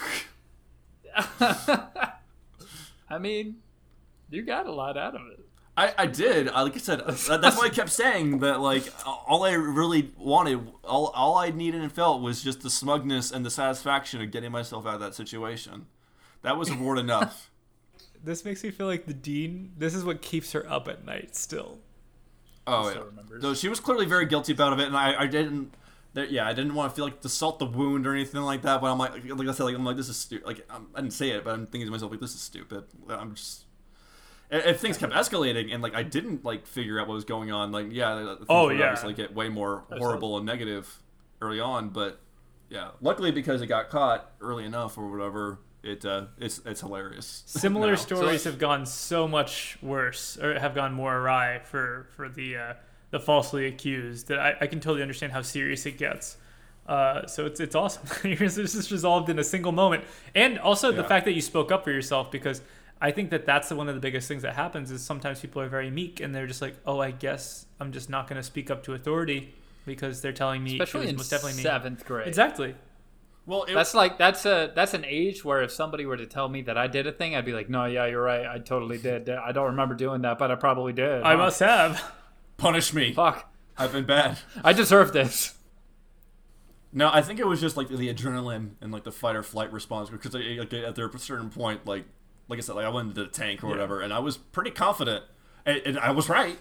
I mean, you got a lot out of it. I did. Like I said, that's why I kept saying that, like, all I really wanted, all I needed and felt was just the smugness and the satisfaction of getting myself out of that situation. That was reward enough. This makes me feel like the dean, this is what keeps her up at night still. Oh, yeah. No, she was clearly very guilty about it, and I didn't want to feel like to salt the wound or anything like that. But I'm like I said, like, I'm like, this is stupid. Like, I didn't say it, but I'm thinking to myself, like, this is stupid. I'm just, if things kept escalating and like I didn't like figure out what was going on, like, yeah, things would obviously get way more horrible and negative early on. But yeah, luckily because it got caught early enough or whatever. It's hilarious. Similar stories have gone so much worse, or have gone more awry for the falsely accused. That I can totally understand how serious it gets. So it's awesome. This is resolved in a single moment, and also the fact that you spoke up for yourself, because I think that's one of the biggest things that happens is sometimes people are very meek and they're just like, oh, I guess I'm just not going to speak up to authority because they're telling me. Especially in most definitely seventh grade. Exactly. Well, that's an age where if somebody were to tell me that I did a thing, I'd be like, no, yeah, you're right, I totally did. I don't remember doing that, but I probably did. I must have. Punish me. Fuck. I've been bad. I deserve this. No, I think it was just like the adrenaline and like the fight or flight response, because like, at a certain point, like I said, like I went into the tank or whatever, and I was pretty confident, and I was right.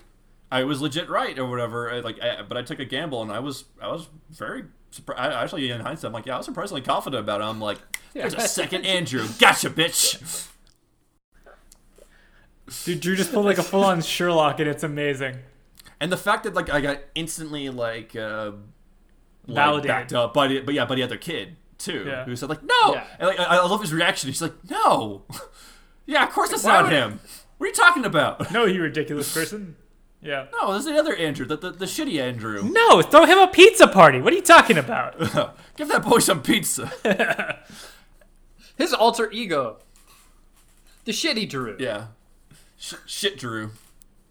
I was legit right or whatever. But I took a gamble, and I was very. Actually, in hindsight, I'm like, yeah, I was surprisingly confident about it. I'm like, there's a second Andrew. Gotcha, bitch. Dude, Drew just pulled like a full-on Sherlock, and it's amazing. And the fact that like I got instantly validated, backed up by the other kid too, who said like no, and like I love his reaction. He's like no, yeah, of course that's not him. What are you talking about? No, you ridiculous person. Yeah. No, there's the other Andrew, the shitty Andrew. No, throw him a pizza party. What are you talking about? Give that boy some pizza. His alter ego. The shitty Drew. Yeah. Shit Drew.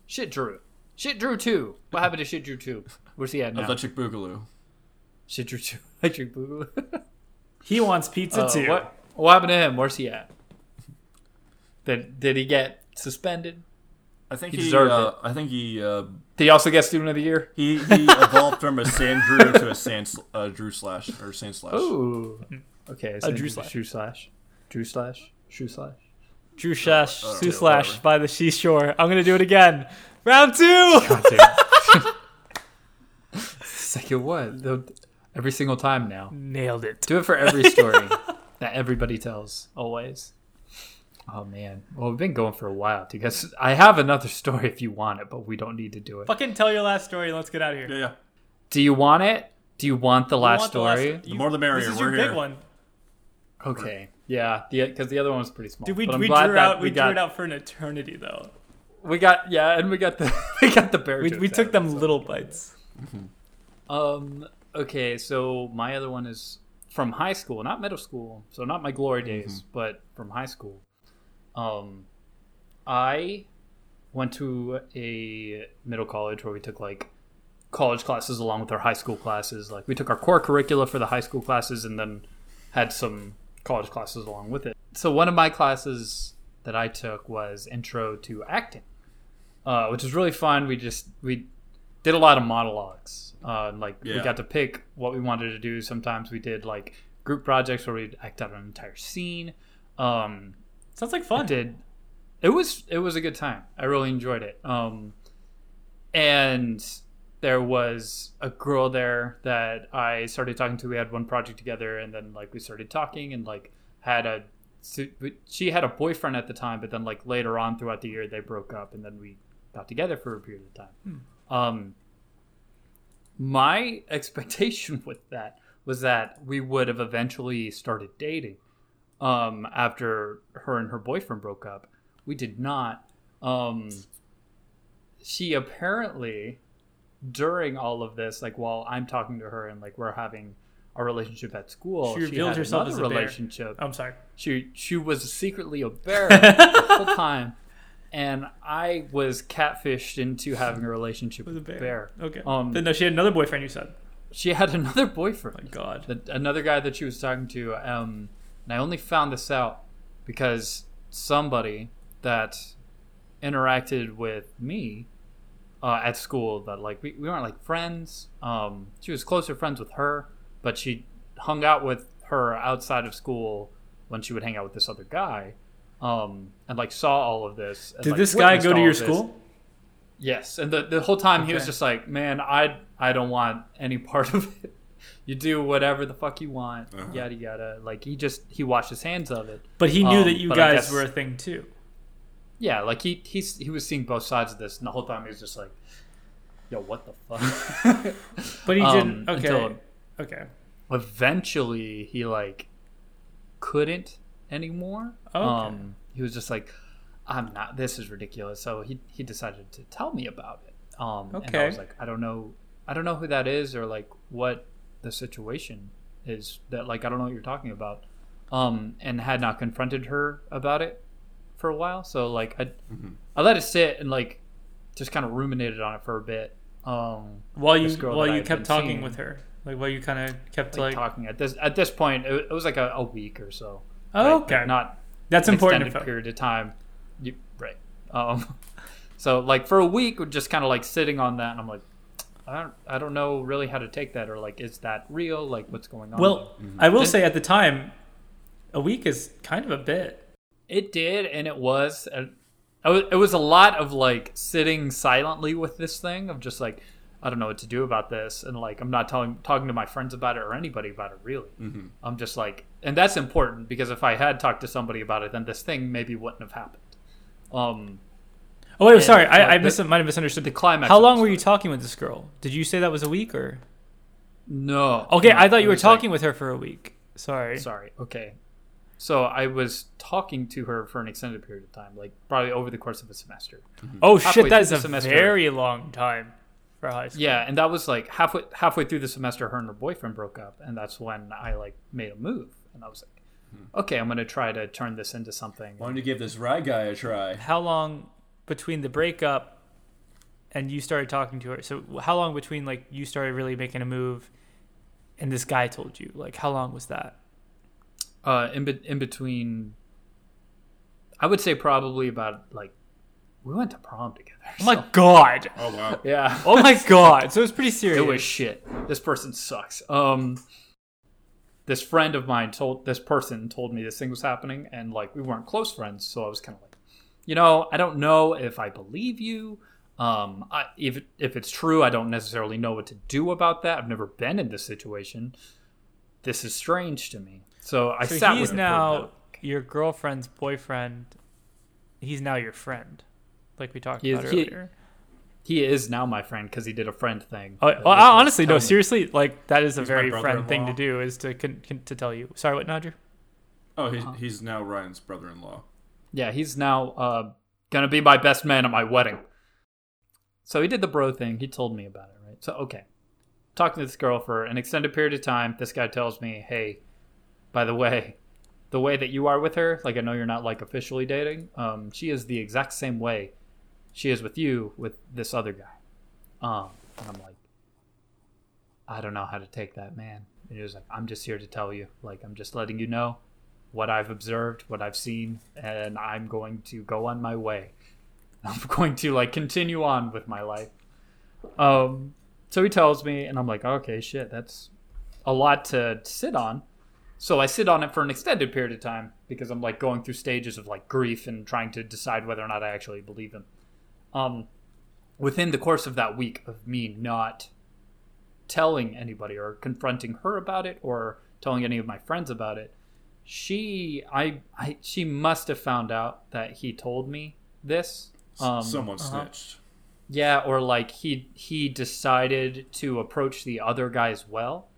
Shit Drew 2. What happened to Shit Drew 2? Where's he at now? Electric Boogaloo. Shit Drew 2. Electric Boogaloo. He wants pizza too. What happened to him? Where's he at? Did he get suspended? I think he deserved it. I think he. Did he also get Student of the Year? He evolved from a Sand Drew to a Sand Slash. Ooh. Okay. So Drew Slash by the seashore. I'm gonna do it again. Round two. It's like every single time now. Nailed it. Do it for every story that everybody tells always. Oh man, well we've been going for a while too, because I have another story if you want it, but we don't need to do it. Fucking tell your last story and let's get out of here. Yeah. Do you want it? Do you want the last story? The more the merrier. This is your big one. Okay. Yeah, because the other one was pretty small. Dude, we drew it out for an eternity though. We got the bear. We took them little bites. Mm-hmm. Okay, so my other one is from high school, not middle school, so not my glory days, mm-hmm. but from high school. I went to a middle college where we took like college classes along with our high school classes. Like we took our core curricula for the high school classes and then had some college classes along with it. So one of my classes that I took was Intro to Acting, which was really fun. We did a lot of monologues. We got to pick what we wanted to do. Sometimes we did like group projects where we'd act out an entire scene. Sounds like fun. It was a good time. I really enjoyed it. And there was a girl there that I started talking to. We had one project together, and then like we started talking, and like she had a boyfriend at the time, but then like later on throughout the year they broke up, and then we got together for a period of time. My expectation with that was that we would have eventually started dating. After her and her boyfriend broke up. We did not. She apparently, during all of this, like while I'm talking to her and like we're having a relationship at school, she revealed herself as a relationship. Bear. I'm sorry. She was secretly a bear the whole time, and I was catfished into having a relationship with a bear. Okay. Then no, she had another boyfriend. You said. She had another boyfriend. Oh my God. Another guy that she was talking to. And I only found this out because somebody that interacted with me at school, that like we weren't like friends. She was closer friends with her, but she hung out with her outside of school when she would hang out with this other guy, and like saw all of this. Did this guy go to your school? Yes, and the whole time he was just like, "Man, I don't want any part of it. You do whatever the fuck you want, yada yada." Like he washed his hands of it. But he knew that you guys were a thing too. Yeah, like he was seeing both sides of this, and the whole time he was just like, "Yo, what the fuck?" But he didn't. Okay. Eventually, he like couldn't anymore. Okay. He was just like, "I'm not. This is ridiculous." So he decided to tell me about it. And I was like, I don't know who that is or like what the situation is. That like I don't know what you're talking about. And had not confronted her about it for a while. So like I let it sit and like just kind of ruminated on it for a bit. While you kept talking with her. Like, well, you kind of kept like talking at this point. It was like a week or so. Oh, right? Okay, but not that's an important extended period of time, right? So like for a week, we're just kind of like sitting on that, and I'm like, I don't know really how to take that, or like, is that real? Like, what's going on? Well, I will say at the time, a week is kind of a bit. It did, and it was. It was a lot of like sitting silently with this thing of just like, I don't know what to do about this, and like I'm not talking to my friends about it or anybody about it really. I'm just like, and that's important because if I had talked to somebody about it, then this thing maybe wouldn't have happened. Sorry, I might have misunderstood the climax. How long were you talking with this girl? Did you say that was a week or? No. Okay, no, I thought you were talking with her for a week. Sorry. Okay, so I was talking to her for an extended period of time, like probably over the course of a semester. Oh shit, that is a very long time. For high school. Yeah, and that was like halfway through the semester her and her boyfriend broke up, and that's when I like made a move, and I was like, okay, I'm gonna try to turn this into something. Wanted to give this Rye guy a try. How long between the breakup and you started talking to her? So how long between like you started really making a move and this guy told you? Like how long was that? In between, I would say probably about like. We went to prom together. Oh, my God. Oh, wow. Yeah. Oh, my God. So it was pretty serious. It was shit. This person sucks. This friend of mine told me this thing was happening, and, like, we weren't close friends, so I was kind of like, you know, I don't know if I believe you. If it's true, I don't necessarily know what to do about that. I've never been in this situation. This is strange to me. So I sat with him. He's now your girlfriend's boyfriend. He's now your friend. Like we talked about earlier. He is now my friend because he did a friend thing. Oh, well, honestly, no, seriously, like that is a very friend thing to do is to tell you. Sorry, what, Nadja? Oh, he's now Ryan's brother-in-law. Yeah, he's now going to be my best man at my wedding. So he did the bro thing. He told me about it, right? So, okay. Talking to this girl for an extended period of time, this guy tells me, hey, by the way, the way that you are with her, like I know you're not like officially dating, she is the exact same way she is with you with this other guy. And I'm like, I don't know how to take that, man. And he was like, I'm just here to tell you. Like, I'm just letting you know what I've observed, what I've seen, and I'm going to go on my way. I'm going to, like, continue on with my life. So he tells me, and I'm like, okay, shit, that's a lot to sit on. So I sit on it for an extended period of time because I'm, like, going through stages of, like, grief and trying to decide whether or not I actually believe him. Within the course of that week of me not telling anybody or confronting her about it or telling any of my friends about it, she must have found out that he told me this. Someone snitched. Yeah, or like he decided to approach the other guys well.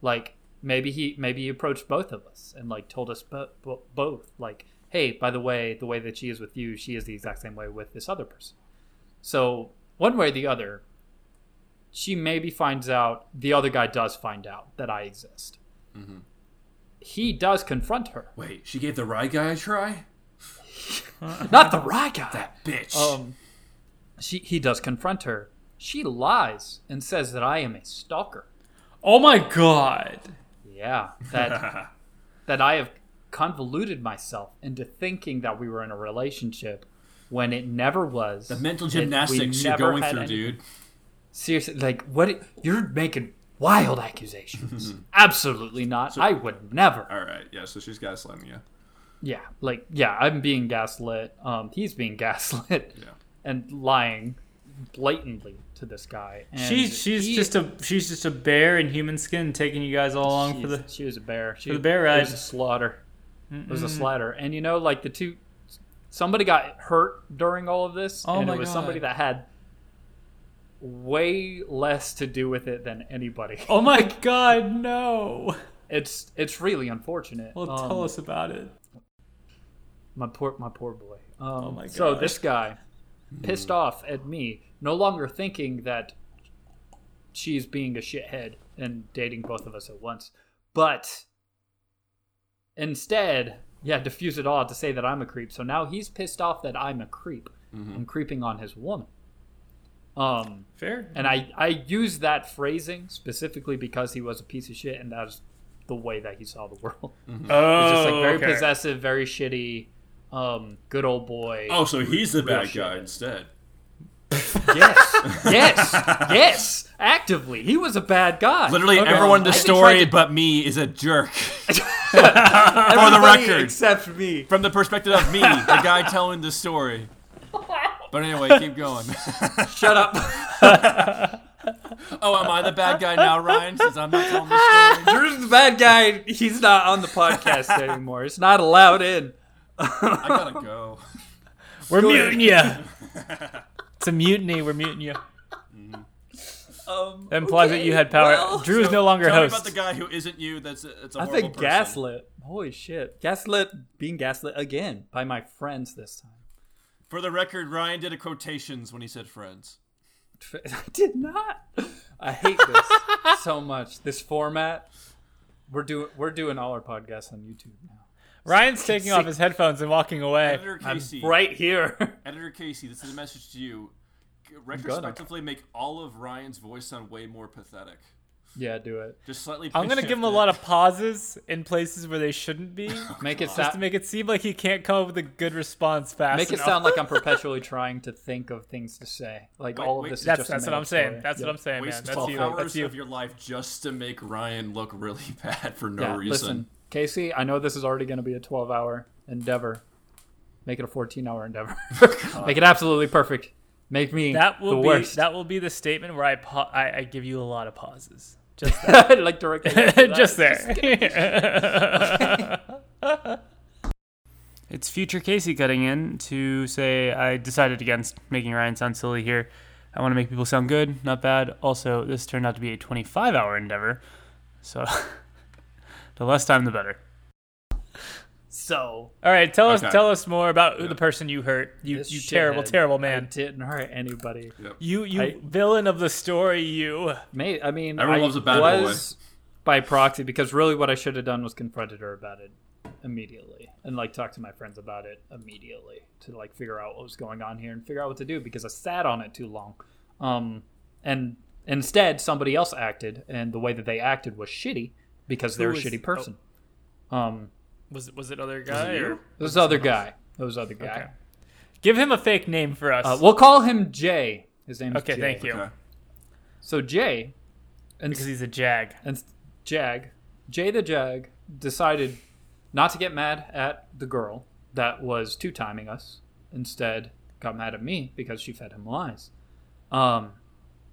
Like maybe he approached both of us and like told us both like, hey, by the way that she is with you, she is the exact same way with this other person. So one way or the other, she maybe finds out, the other guy does find out that I exist. Mm-hmm. He does confront her. Wait, she gave the Rye guy a try? Not the Rye guy. That bitch. He does confront her. She lies and says that I am a stalker. Oh my God. Yeah. That I have convoluted myself into thinking that we were in a relationship when it never was. The mental gymnastics you're going through, dude. Seriously, like, you're making wild accusations. Absolutely not. So, I would never. All right. Yeah. So she's gaslighting you. Yeah. Like, yeah, I'm being gaslit. He's being gaslit. Yeah. And lying blatantly to this guy. And she's just a bear in human skin, taking you guys all along for the. She was a bear. For the bear ride. It was a slaughter. Mm-mm. It was a slaughter, and you know, like somebody got hurt during all of this, and it was somebody that had way less to do with it than anybody. Oh my God, no! It's really unfortunate. Well, tell us about it. My poor boy. Oh my God. So this guy. Pissed off at me, no longer thinking that she's being a shithead and dating both of us at once, but instead, diffuse it all to say that I'm a creep. So now he's pissed off that I'm a creep. Mm-hmm. I'm creeping on his woman. Fair. And I use that phrasing specifically because he was a piece of shit, and that is the way that he saw the world. Mm-hmm. Oh, he's just like very possessive, very shitty. Good old boy. Oh, so he's the bad guy instead. Yes. Actively, he was a bad guy. Literally, everyone in the story but me is a jerk. For the record, except me. From the perspective of me, the guy telling the story. But anyway, keep going. Shut up. Oh, am I the bad guy now, Ryan? Since I'm not telling the story, Drew's the bad guy. He's not on the podcast anymore. It's not allowed in. I gotta go. We're muting you. It's a mutiny. We're muting you. That implies that you had power. Well, Drew is no longer host. Tell me about the guy who isn't you. That's a horrible person. Gaslit. Holy shit! Being gaslit again by my friends this time. For the record, Ryan did a quotations when he said friends. I did not. I hate this so much. This format. We're doing all our podcasts on YouTube now. Ryan's taking off his headphones and walking away. Editor Kasey, I'm right here. Editor Kasey, this is a message to you. Retrospectively, make all of Ryan's voice sound way more pathetic. Yeah, do it. Just slightly. I'm gonna give him a lot of pauses in places where they shouldn't be. Just to make it seem like he can't come up with a good response fast enough. Sound like I'm perpetually trying to think of things to say. Like this. That's what I'm saying. That's what I'm saying, man. That's you. That's you. Of your life just to make Ryan look really bad for no reason. Listen. Kasey, I know this is already going to be a 12-hour endeavor. Make it a 14-hour endeavor. Make it absolutely perfect. Make me worst. That will be the statement where I give you a lot of pauses. Just that. Like directly. Just there. It's future Kasey cutting in to say, I decided against making Ryan sound silly here. I want to make people sound good, not bad. Also, this turned out to be a 25-hour endeavor. So... the less time, the better. So, all right, tell us more about the person you hurt. You terrible, terrible man. I didn't hurt anybody. Yep. You villain of the story. You. I mean, everyone loves a bad boy by proxy, because really what I should have done was confronted her about it immediately and like talk to my friends about it immediately to like figure out what was going on here and figure out what to do, because I sat on it too long. And instead somebody else acted, and the way that they acted was shitty. Because they're a shitty person. Was it other guy? It was other guy. Okay. Give him a fake name for us. We'll call him Jay. His name is Jay. Okay, thank you. Okay. So Jay, because he's a jag. And Jay the jag decided not to get mad at the girl that was two-timing us. Instead, got mad at me because she fed him lies.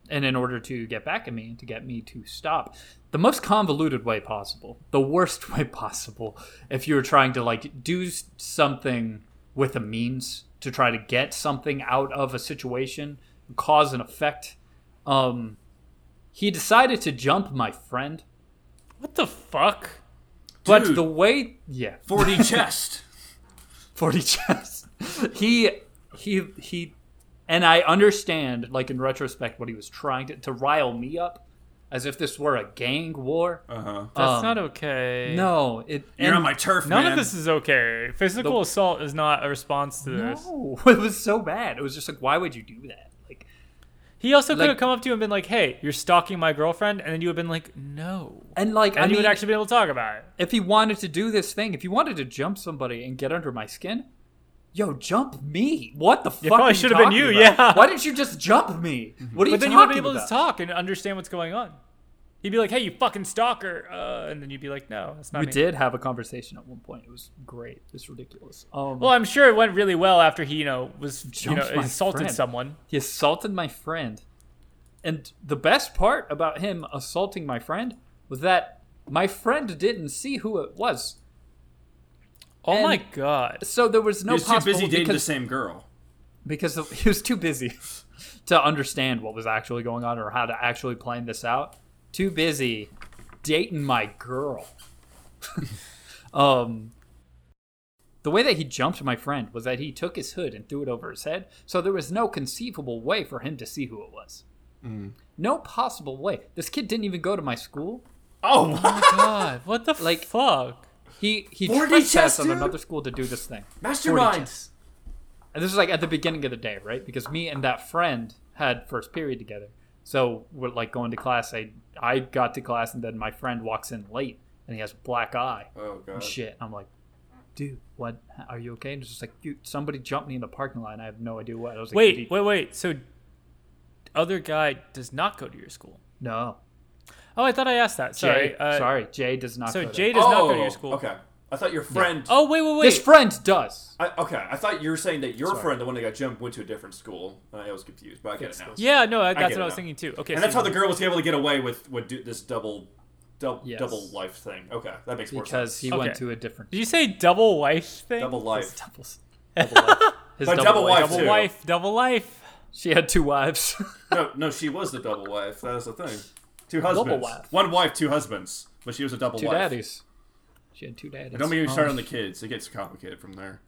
And in order to get back at me, to get me to stop, the most convoluted way possible, the worst way possible, if you were trying to like do something with a means to try to get something out of a situation, cause and effect, he decided to jump my friend. What the fuck? But dude, the way, 40 chest. 40 chest. He and I understand, like, in retrospect, what he was trying to rile me up, as if this were a gang war. That's not okay. No. You're on my turf, man. None of this is okay. Physical assault is not a response to this. No. It was so bad. It was just like, why would you do that? Like, He also could have come up to you and been like, hey, you're stalking my girlfriend. And then you would have been like, no. And you would actually be able to talk about it. If he wanted to do this thing, if he wanted to jump somebody and get under my skin, yo, jump me. What the fuck? It probably should have been you, yeah. Why didn't you just jump me? What are you talking about? But then you would be able to talk and understand what's going on. He'd be like, hey, you fucking stalker. And then you'd be like, no, that's not me. We did have a conversation at one point. It was great. It's ridiculous. Well, I'm sure it went really well after he, assaulted someone. He assaulted my friend. And the best part about him assaulting my friend was that my friend didn't see who it was. Oh, and my God. So there was no possible... He was too busy dating the same girl. Because he was too busy to understand what was actually going on or how to actually plan this out. Too busy dating my girl. The way that he jumped my friend was that he took his hood and threw it over his head, so there was no conceivable way for him to see who it was. No possible way. This kid didn't even go to my school. Oh my God, what the fuck? He trespassed on another school to do this thing. Masterminds. And this was at the beginning of the day, right? Because me and that friend had first period together. So we're going to class. I got to class and then my friend walks in late and he has a black eye. Oh God! And shit. I'm like, dude, what? Are you okay? And it's just like, dude, somebody jumped me in the parking lot. And I have no idea what. I was like, wait. So, other guy does not go to your school. No. Oh, I thought I asked that. Sorry. Jay does not. Jay does not go to your school. Okay. I thought your friend. Yeah. Oh wait. This friend does. I thought you were saying that your friend, the one that got jumped, went to a different school. I was confused, but I get it now. Yeah, no, that's what I was thinking too. Okay, and that's how the girl was able to get away with this double life thing. Okay, that makes more sense. Because he went to a different. Did you say double life thing? Double life. Double life. His double wife. Double wife. Double life. She had two wives. No, she was the double wife. That was the thing. Two husbands. Double wife. One wife, two husbands. But she was a double wife. Two daddies. She had two daddies. I don't mean you start on the kids. It gets complicated from there.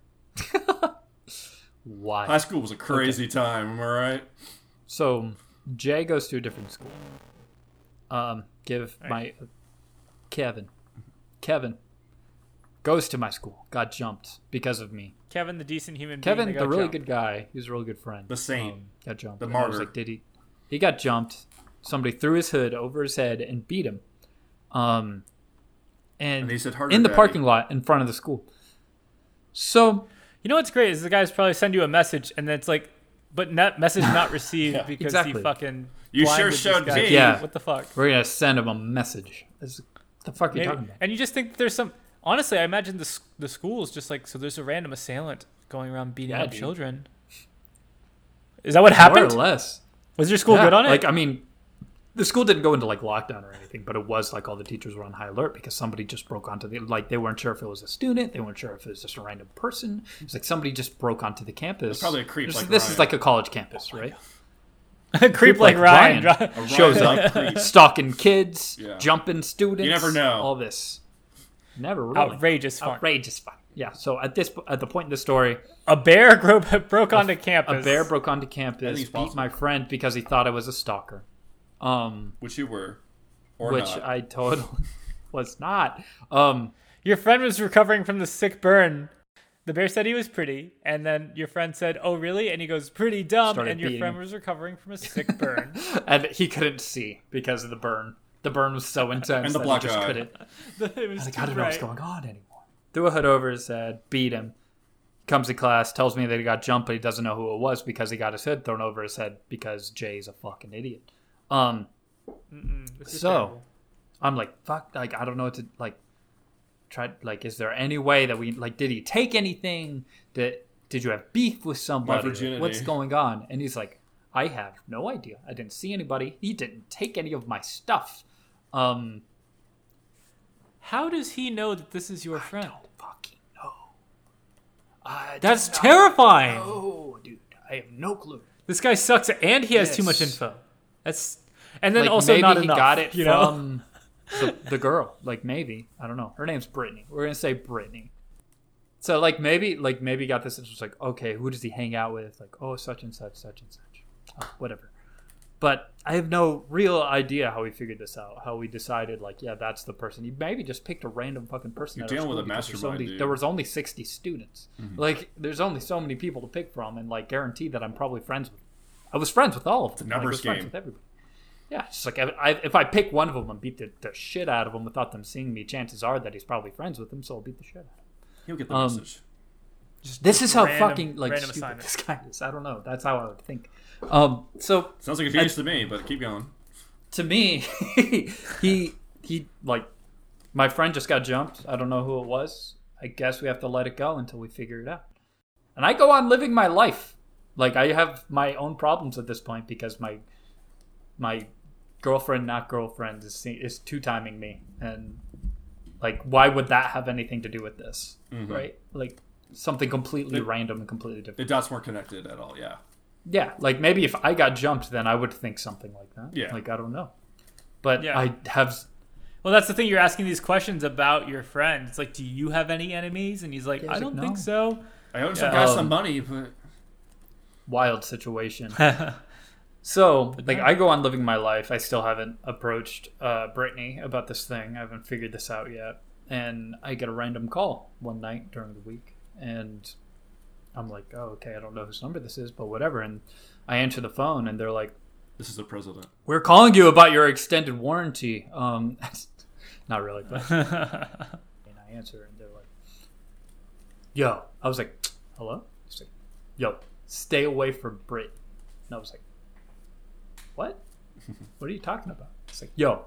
Why? High school was a crazy time, am I right? So, Jay goes to a different school. Kevin goes to my school. Got jumped because of me. Kevin, the decent human being. Kevin, the really good guy. He was a really good friend. The saint. Got jumped. The martyr. I was like, did he? He got jumped. Somebody threw his hood over his head and beat him. And he said, in the parking lot in front of the school. So, you know what's great is the guys probably send you a message, and then it's like, but message not received because he fucking. You sure showed me. Yeah. What the fuck? We're gonna send him a message. What the fuck are you talking about? And you just think there's some. Honestly, I imagine the school is just like so. There's a random assailant going around beating up children. Is that what happened? More or less. Was your school good on it? Like, I mean. The school didn't go into lockdown or anything, but it was all the teachers were on high alert because somebody just broke onto the they weren't sure if it was a student, they weren't sure if it was just a random person. It's like somebody just broke onto the campus. It was probably a creep. This is like a college campus, right? A creep like Ryan shows up, stalking kids, jumping students. You never know. All this, never really outrageous fun. Yeah. So at the point in the story, a bear broke onto campus. A bear broke onto campus, beat my friend because he thought I was a stalker. Which you were, or which not. I totally was not. Your friend was recovering from the sick burn. The bear said he was pretty, and then your friend said, "Oh, really?" And he goes, "Pretty dumb." And your friend was recovering from a sick burn, and he couldn't see because of the burn. The burn was so intense, and the black just couldn't. It was I don't know what's going on anymore. Threw a hood over his head, beat him. Comes to class, tells me that he got jumped, but he doesn't know who it was because he got his hood thrown over his head because Jay's a fucking idiot. So I'm like, fuck, I don't know what to try. Is there any way that we did he take anything? Did you have beef with somebody? What's going on? And he's like, I have no idea. I didn't see anybody. He didn't take any of my stuff. How does he know that this is your friend? I don't fucking know. That's terrifying. Oh, dude, I have no clue. This guy sucks, and he has too much info. That's, and then also maybe not he enough. Got it from the girl. Maybe I don't know. Her name's Brittany. We're gonna say Brittany. So maybe got this. It's just okay, who does he hang out with? Such and such, such and such, whatever. But I have no real idea how we figured this out. How we decided that's the person. He maybe just picked a random fucking person. You're dealing with a mastermind. There was only 60 students. Mm-hmm. There's only so many people to pick from, and guaranteed that I'm probably friends with I was friends with all of them. It's a numbers game. With everybody. Yeah, it's just like if I pick one of them and beat the shit out of them without them seeing me, chances are that he's probably friends with them, so I'll beat the shit out of him. He'll get the message. This is how fucking stupid assignment. This guy is. I don't know. That's how I would think. So sounds like a genius to me, but keep going. To me, he like my friend just got jumped. I don't know who it was. I guess we have to let it go until we figure it out. And I go on living my life. Like I have my own problems at this point because my girlfriend, not girlfriend, is two-timing me, and like why would that have anything to do with this, mm-hmm. right? Like something completely random and completely different. The dots weren't connected at all. Yeah, like maybe if I got jumped, then I would think something like that. Yeah, like I don't know, but yeah. I have. Well, that's the thing. You're asking these questions about your friend. It's like, do you have any enemies? And he's like, I don't think so. I owe some guy some money, but wild situation. So, like, I go on living my life. I still haven't approached Brittany about this thing. I haven't figured this out yet. And I get a random call one night during the week. And I'm like, oh, okay, I don't know whose number this is, but whatever. And I answer the phone, and they're like, this is the president. We're calling you about your extended warranty. Not really, but... and I answer, and they're like, yo. I was like, hello? He's like, yo, stay away from Brit. And I was like, what are you talking about? It's like, yo,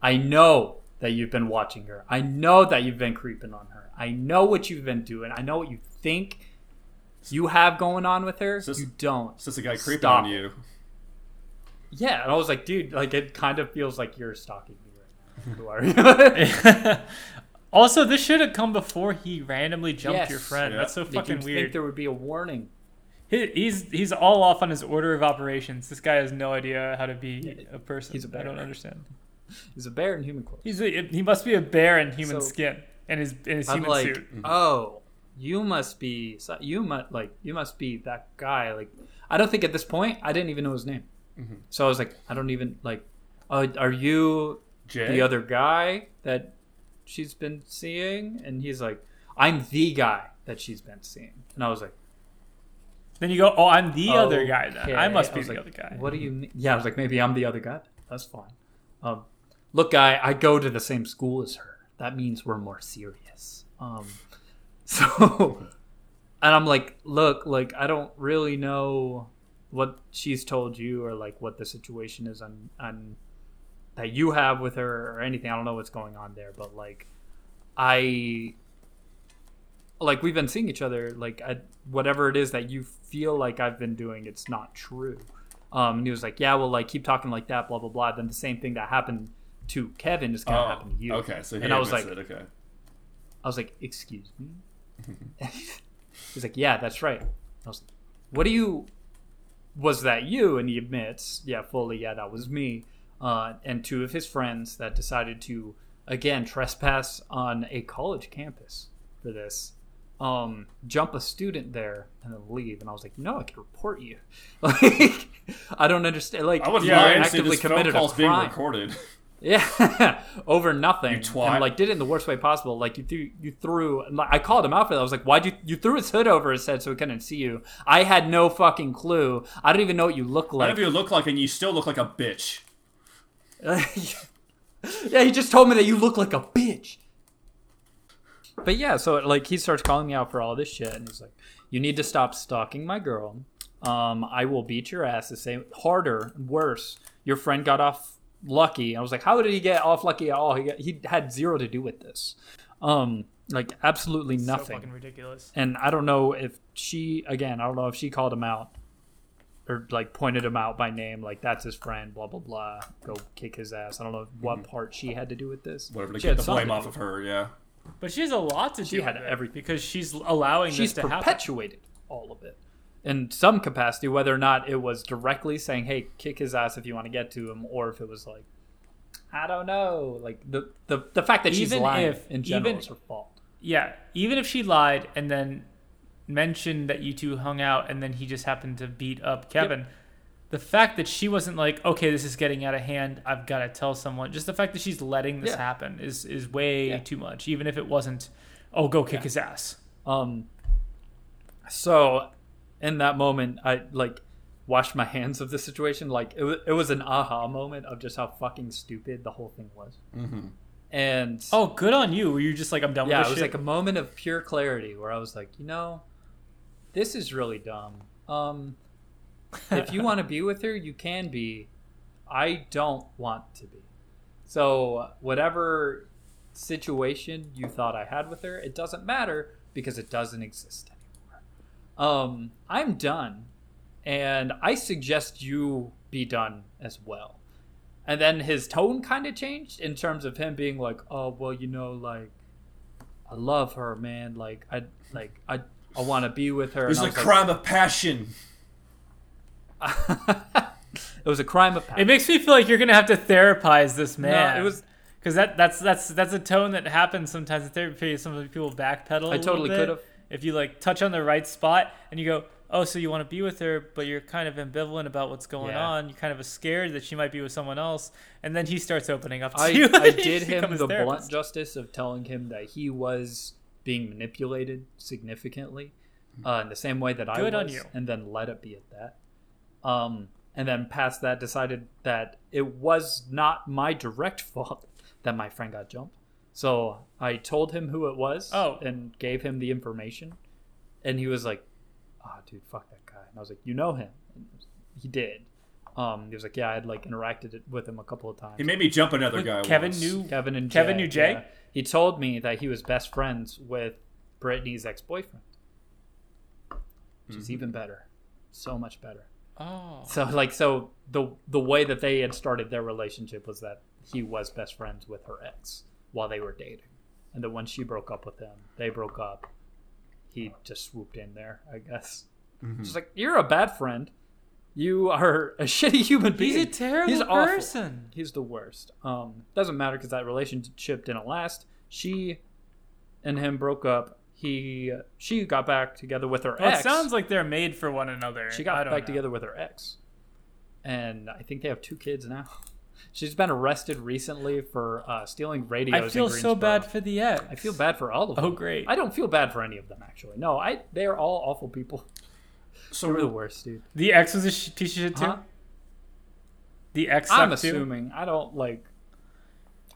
I know that you've been watching her. I know that you've been creeping on her. I know what you've been doing. I know what you think you have going on with her. You don't. It's just a guy creeping on you. Yeah, and I was like, dude, like it kind of feels like you're stalking me right now. Who are you? Also, this should have come before he randomly jumped your friend. Yeah. That's so fucking weird. I think there would be a warning. He's all off on his order of operations. This guy has no idea how to be a person. He's a bear. I don't understand. He's a bear in human clothes. He must be a bear in human skin and his human suit. Mm-hmm. Oh, you must be that guy. Like I don't think at this point I didn't even know his name. Mm-hmm. So I was like, I don't even like. Are you Jay? The other guy that she's been seeing? And he's like, I'm the guy that she's been seeing. And I was like. Then you go, oh, I'm the other guy then. I must be the other guy. What do you mean? Yeah, I was like, maybe I'm the other guy. That's fine. Look, guy, I go to the same school as her. That means we're more serious. So, and I'm like, look, like, I don't really know what she's told you or, like, what the situation is on that you have with her or anything. I don't know what's going on there, but, like, Like, we've been seeing each other, like, whatever it is that you feel like I've been doing, it's not true. And he was like, yeah, well, like, keep talking like that, blah, blah, blah. Then the same thing that happened to Kevin is going to happen to you. Okay, so he okay. I was like, excuse me? He's like, yeah, that's right. I was like, was that you? And he admits, yeah, fully, yeah, that was me. And two of his friends that decided to, again, trespass on a college campus for this. Jump a student there and then leave. And I was like, no, I can report you. Like, I don't understand. Like, I would actively committed a crime. Being recorded. Yeah, over nothing. You twat. And, like, did it in the worst way possible. Like, you threw. And, like, I called him out for that. I was like, why'd you threw his hood over his head so he couldn't see you? I had no fucking clue. I don't even know what you look like. I don't know what you look like, and you still look like a bitch. Yeah, he just told me that you look like a bitch. But yeah, so like he starts calling me out for all this shit, and he's like, "You need to stop stalking my girl. I will beat your ass the same, harder, worse. Your friend got off lucky." I was like, "How did he get off lucky at all? He had zero to do with this. Like absolutely nothing. So fucking ridiculous." And I don't know if she called him out or like pointed him out by name, like that's his friend, blah blah blah. Go kick his ass. I don't know what part she had to do with this. Whatever, to get the blame off of her, yeah. But she has a lot to do. She had everything because she's allowing this to happen. She's perpetuated all of it in some capacity, whether or not it was directly saying, "Hey, kick his ass if you want to get to him," or if it was like, I don't know, like the fact that she's lying in general is her fault. Yeah, even if she lied and then mentioned that you two hung out, and then he just happened to beat up Kevin. Yep. The fact that she wasn't like, okay, this is getting out of hand, I've got to tell someone. Just the fact that she's letting this happen is way too much, even if it wasn't, oh, go kick his ass. So in that moment, I like washed my hands of the situation. Like, it was an aha moment of just how fucking stupid the whole thing was. Mm-hmm. And oh, good on you. Were you just like, I'm done with this shit? Yeah, it was like a moment of pure clarity where I was like, you know, this is really dumb. If you want to be with her, you can be. I don't want to be. So whatever situation you thought I had with her, it doesn't matter because it doesn't exist anymore. I'm done. And I suggest you be done as well. And then his tone kind of changed in terms of him being like, oh, well, you know, like, I love her, man. Like, I want to be with her. It was a crime of passion. It was a crime of passion. It makes me feel like you're going to have to therapize this man. No, it was... Because that's a tone that happens sometimes in therapy. Some people backpedal I totally could have. If you, like, touch on the right spot and you go, oh, so you want to be with her, but you're kind of ambivalent about what's going on. You kind of are scared that she might be with someone else. And then he starts opening up to you. I did him the blunt justice of telling him that he was being manipulated significantly in the same way that I was. Good on you. And then let it be at that. And then past that, decided that it was not my direct fault that my friend got jumped. So I told him who it was and gave him the information. And he was like, oh, dude, fuck that guy. And I was like, you know him? And he did. He was like, yeah, I'd like interacted with him a couple of times. He made me jump another guy. Kevin knew Jay. Yeah. He told me that he was best friends with Brittany's ex-boyfriend, which is even better, so much better. Oh, so like the way that they had started their relationship was that he was best friends with her ex while they were dating, and then when she broke up with him, they broke up. He just swooped in there, I guess. Just like, you're a bad friend. You are a shitty human being. He's a terrible person. Awful. He's the worst. Doesn't matter because that relationship didn't last. She and him broke up. She got back together with her ex. It sounds like they're made for one another. She got back together with her ex. And I think they have 2 kids now. She's been arrested recently for stealing radios in Greensboro. I feel so bad for the ex. I feel bad for all of them. Oh, great. I don't feel bad for any of them, actually. No, they are all awful people. So they're the worst, dude. The ex was a piece of shit, too? The ex sucked, I'm assuming. Too? I don't, like...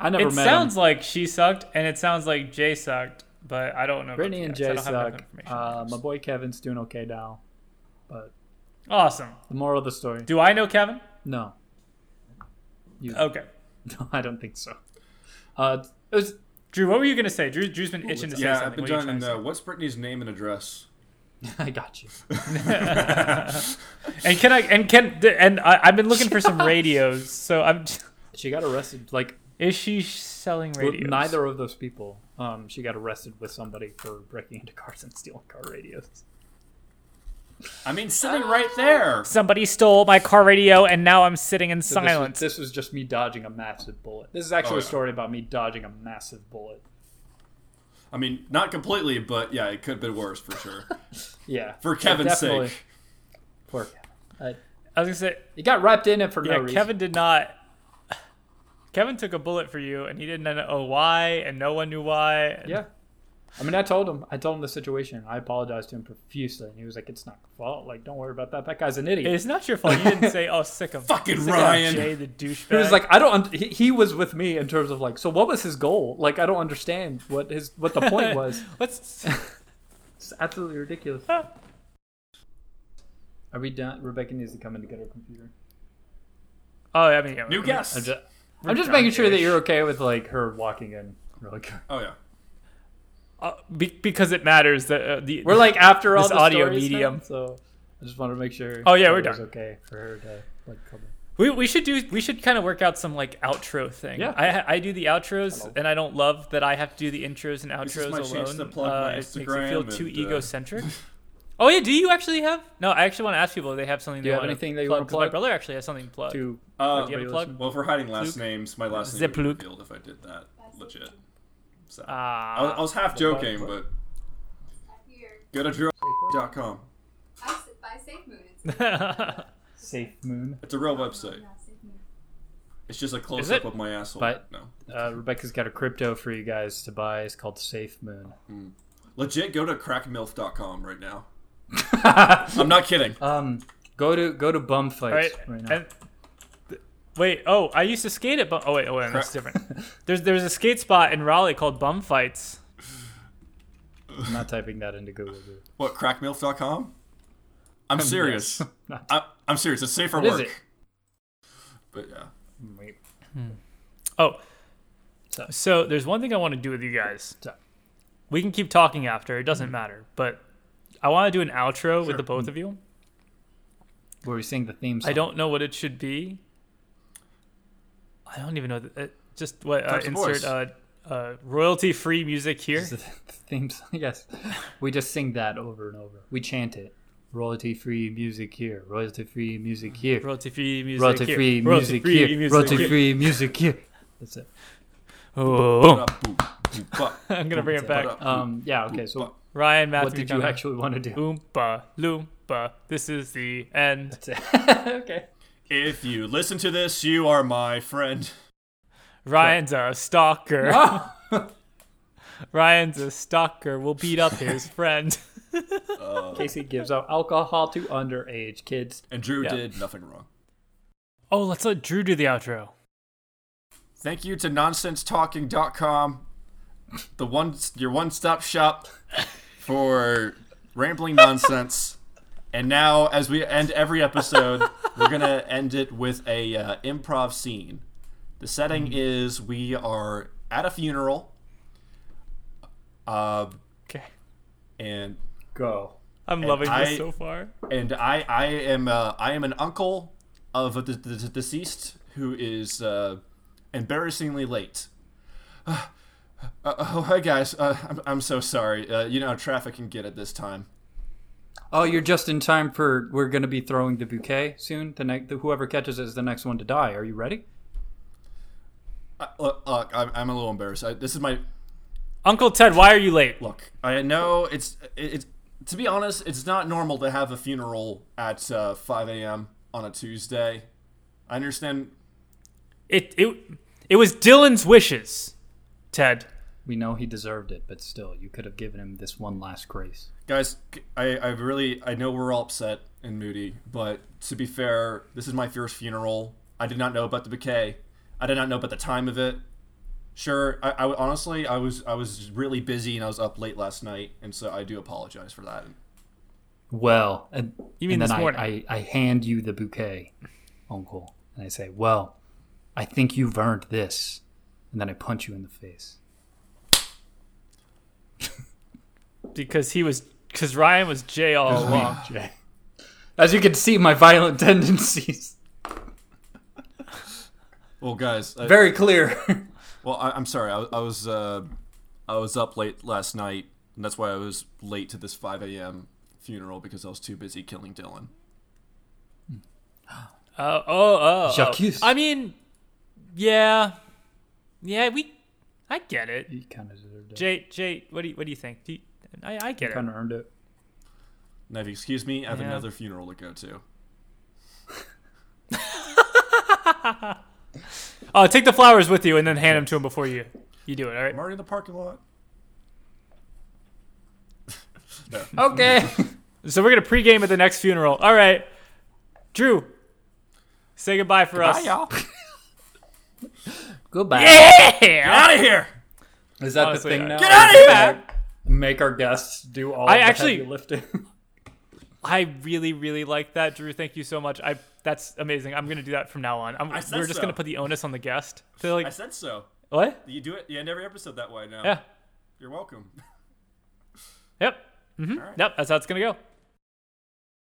I never met him. It sounds like she sucked, and it sounds like Jay sucked, but I don't know. Brittany and Jay suck. My boy Kevin's doing okay now. But awesome. The moral of the story. Do I know Kevin? No. You. Okay. No, I don't think so. It was Drew. What were you gonna say? Drew's been itching to say something. Yeah, I've been done. What's Brittany's name and address? I got you. And I've been looking for some radios. So she got arrested. Like, is she selling radios? Well, neither of those people. She got arrested with somebody for breaking into cars and stealing car radios. I mean, sitting right there. Somebody stole my car radio, and now I'm sitting in silence. This was just me dodging a massive bullet. This is actually a story about me dodging a massive bullet. I mean, not completely, but yeah, it could have been worse for sure. Yeah. For Kevin's sake. Poor Kevin. I was going to say... He got wrapped in it for no reason. Yeah, Kevin did not... Kevin took a bullet for you, and he didn't know why, and no one knew why. And... Yeah. I mean, I told him the situation. I apologized to him profusely, and he was like, "It's not your fault. Like, don't worry about that. That guy's an idiot. It's not your fault." You didn't say, "Oh, sick him." Fucking sick Ryan, Jay, the douchebag. He was like, "I don't." He was with me in terms of like, so what was his goal? Like, I don't understand what the point was. It's absolutely ridiculous. Are we done? Rebecca needs to come in to get her computer. Oh, yeah, I mean, new guest. I'm just making sure that you're okay with like her walking in really quick. Oh yeah. Because it matters that we're like after all this audio medium, so I just wanted to make sure. Oh yeah, we're done. It was okay for her to like come in. We should kind of work out some like outro thing. Yeah, I do the outros, and I don't love that I have to do the intros and outros alone. To plug my Instagram, it makes me feel too egocentric. Oh yeah, do you actually have? No, I actually want to ask people if they have something. Do you have anything that you want to plug? My brother actually has something to plug. Do you have a plug? Well, if we're hiding last names, my last name would be revealed if I did that. Legit. So, I was half joking, but go to drew.com. I buy Safe Moon. Safe Moon. It's a real website. It's just a close-up of my asshole. But, no. Rebecca's got a crypto for you guys to buy. It's called Safe Moon. Legit, go to crackmilf.com right now. I'm not kidding. Go to bum fights right now. Wait, oh, I used to skate at wait, that's different. There's a skate spot in Raleigh called Bum Fights. I'm not typing that into Google. Dude. What, crackmilf.com? I'm serious. I'm serious. It's safe for work. Is it? But yeah. Wait. Oh. So there's one thing I want to do with you guys. We can keep talking after. It doesn't matter. But I want to do an outro with the both of you. Where we sing the theme song. I don't know what it should be. I don't even know. Just what? Insert royalty-free music here. The theme song. Yes, we just sing that over and over. We chant it. Royalty-free music here. Royalty-free music here. Royalty-free music here. Royalty-free music here. Royalty-free music here. That's it. Oh. I'm gonna bring it back. Yeah. Okay. So Ryan, Matthew, what did you actually want to do? Oompa loompa. This is the end. That's it. Okay. If you listen to this, you are my friend. Ryan's a stalker. No. Ryan's a stalker. Will beat up his friend. Kasey gives out alcohol to underage kids. And Drew did nothing wrong. Oh, let's let Drew do the outro. Thank you to nonsensetalking.com, your one-stop shop for rambling nonsense. And now, as we end every episode, we're going to end it with a improv scene. The setting is we are at a funeral. Okay. And go. I'm loving this so far. And I am an uncle of the deceased who is embarrassingly late. Oh, hi guys. I'm so sorry. You know how traffic can get at this time. Oh, you're just in time for, we're going to be throwing the bouquet soon. Whoever catches it is the next one to die. Are you ready? Look, I'm a little embarrassed. This is my... Uncle Ted, why are you late? Look, I know it's to be honest, it's not normal to have a funeral at 5 a.m. on a Tuesday. I understand. It was Dylan's wishes, Ted. We know he deserved it, but still, you could have given him this one last grace. Guys, I know we're all upset and moody, but to be fair, this is my first funeral. I did not know about the bouquet. I did not know about the time of it. Sure, I honestly, I was really busy and I was up late last night, and so I do apologize for that. Well, and then this morning. I hand you the bouquet, Uncle, and I say, well, I think you've earned this, and then I punch you in the face. Because Ryan was Jay all along. Jay. As you can see, my violent tendencies. Well, guys, very clear. Well, I'm sorry. I was up late last night, and that's why I was late to this 5 a.m. funeral because I was too busy killing Dylan. I mean, yeah. I get it. He kind of deserved it. Jay, what do you think? I get it. Kind of earned it. Now, if you excuse me, I have another funeral to go to. Oh, take the flowers with you and then hand them to him before you do it. All right. I'm already in the parking lot. No. Okay. So we're gonna pregame at the next funeral. All right, Drew, say goodbye for us. Bye, y'all. Goodbye. Yeah! Get out of here! Is that the thing now? Get out of here! Make our guests do all the heavy lifting. I really, really like that, Drew. Thank you so much. That's amazing. I'm going to do that from now on. We're just going to put the onus on the guest. I said so. What? You do it. You end every episode that way now. Yeah. You're welcome. Yep. Mm-hmm. Right. Yep. That's how it's going to go.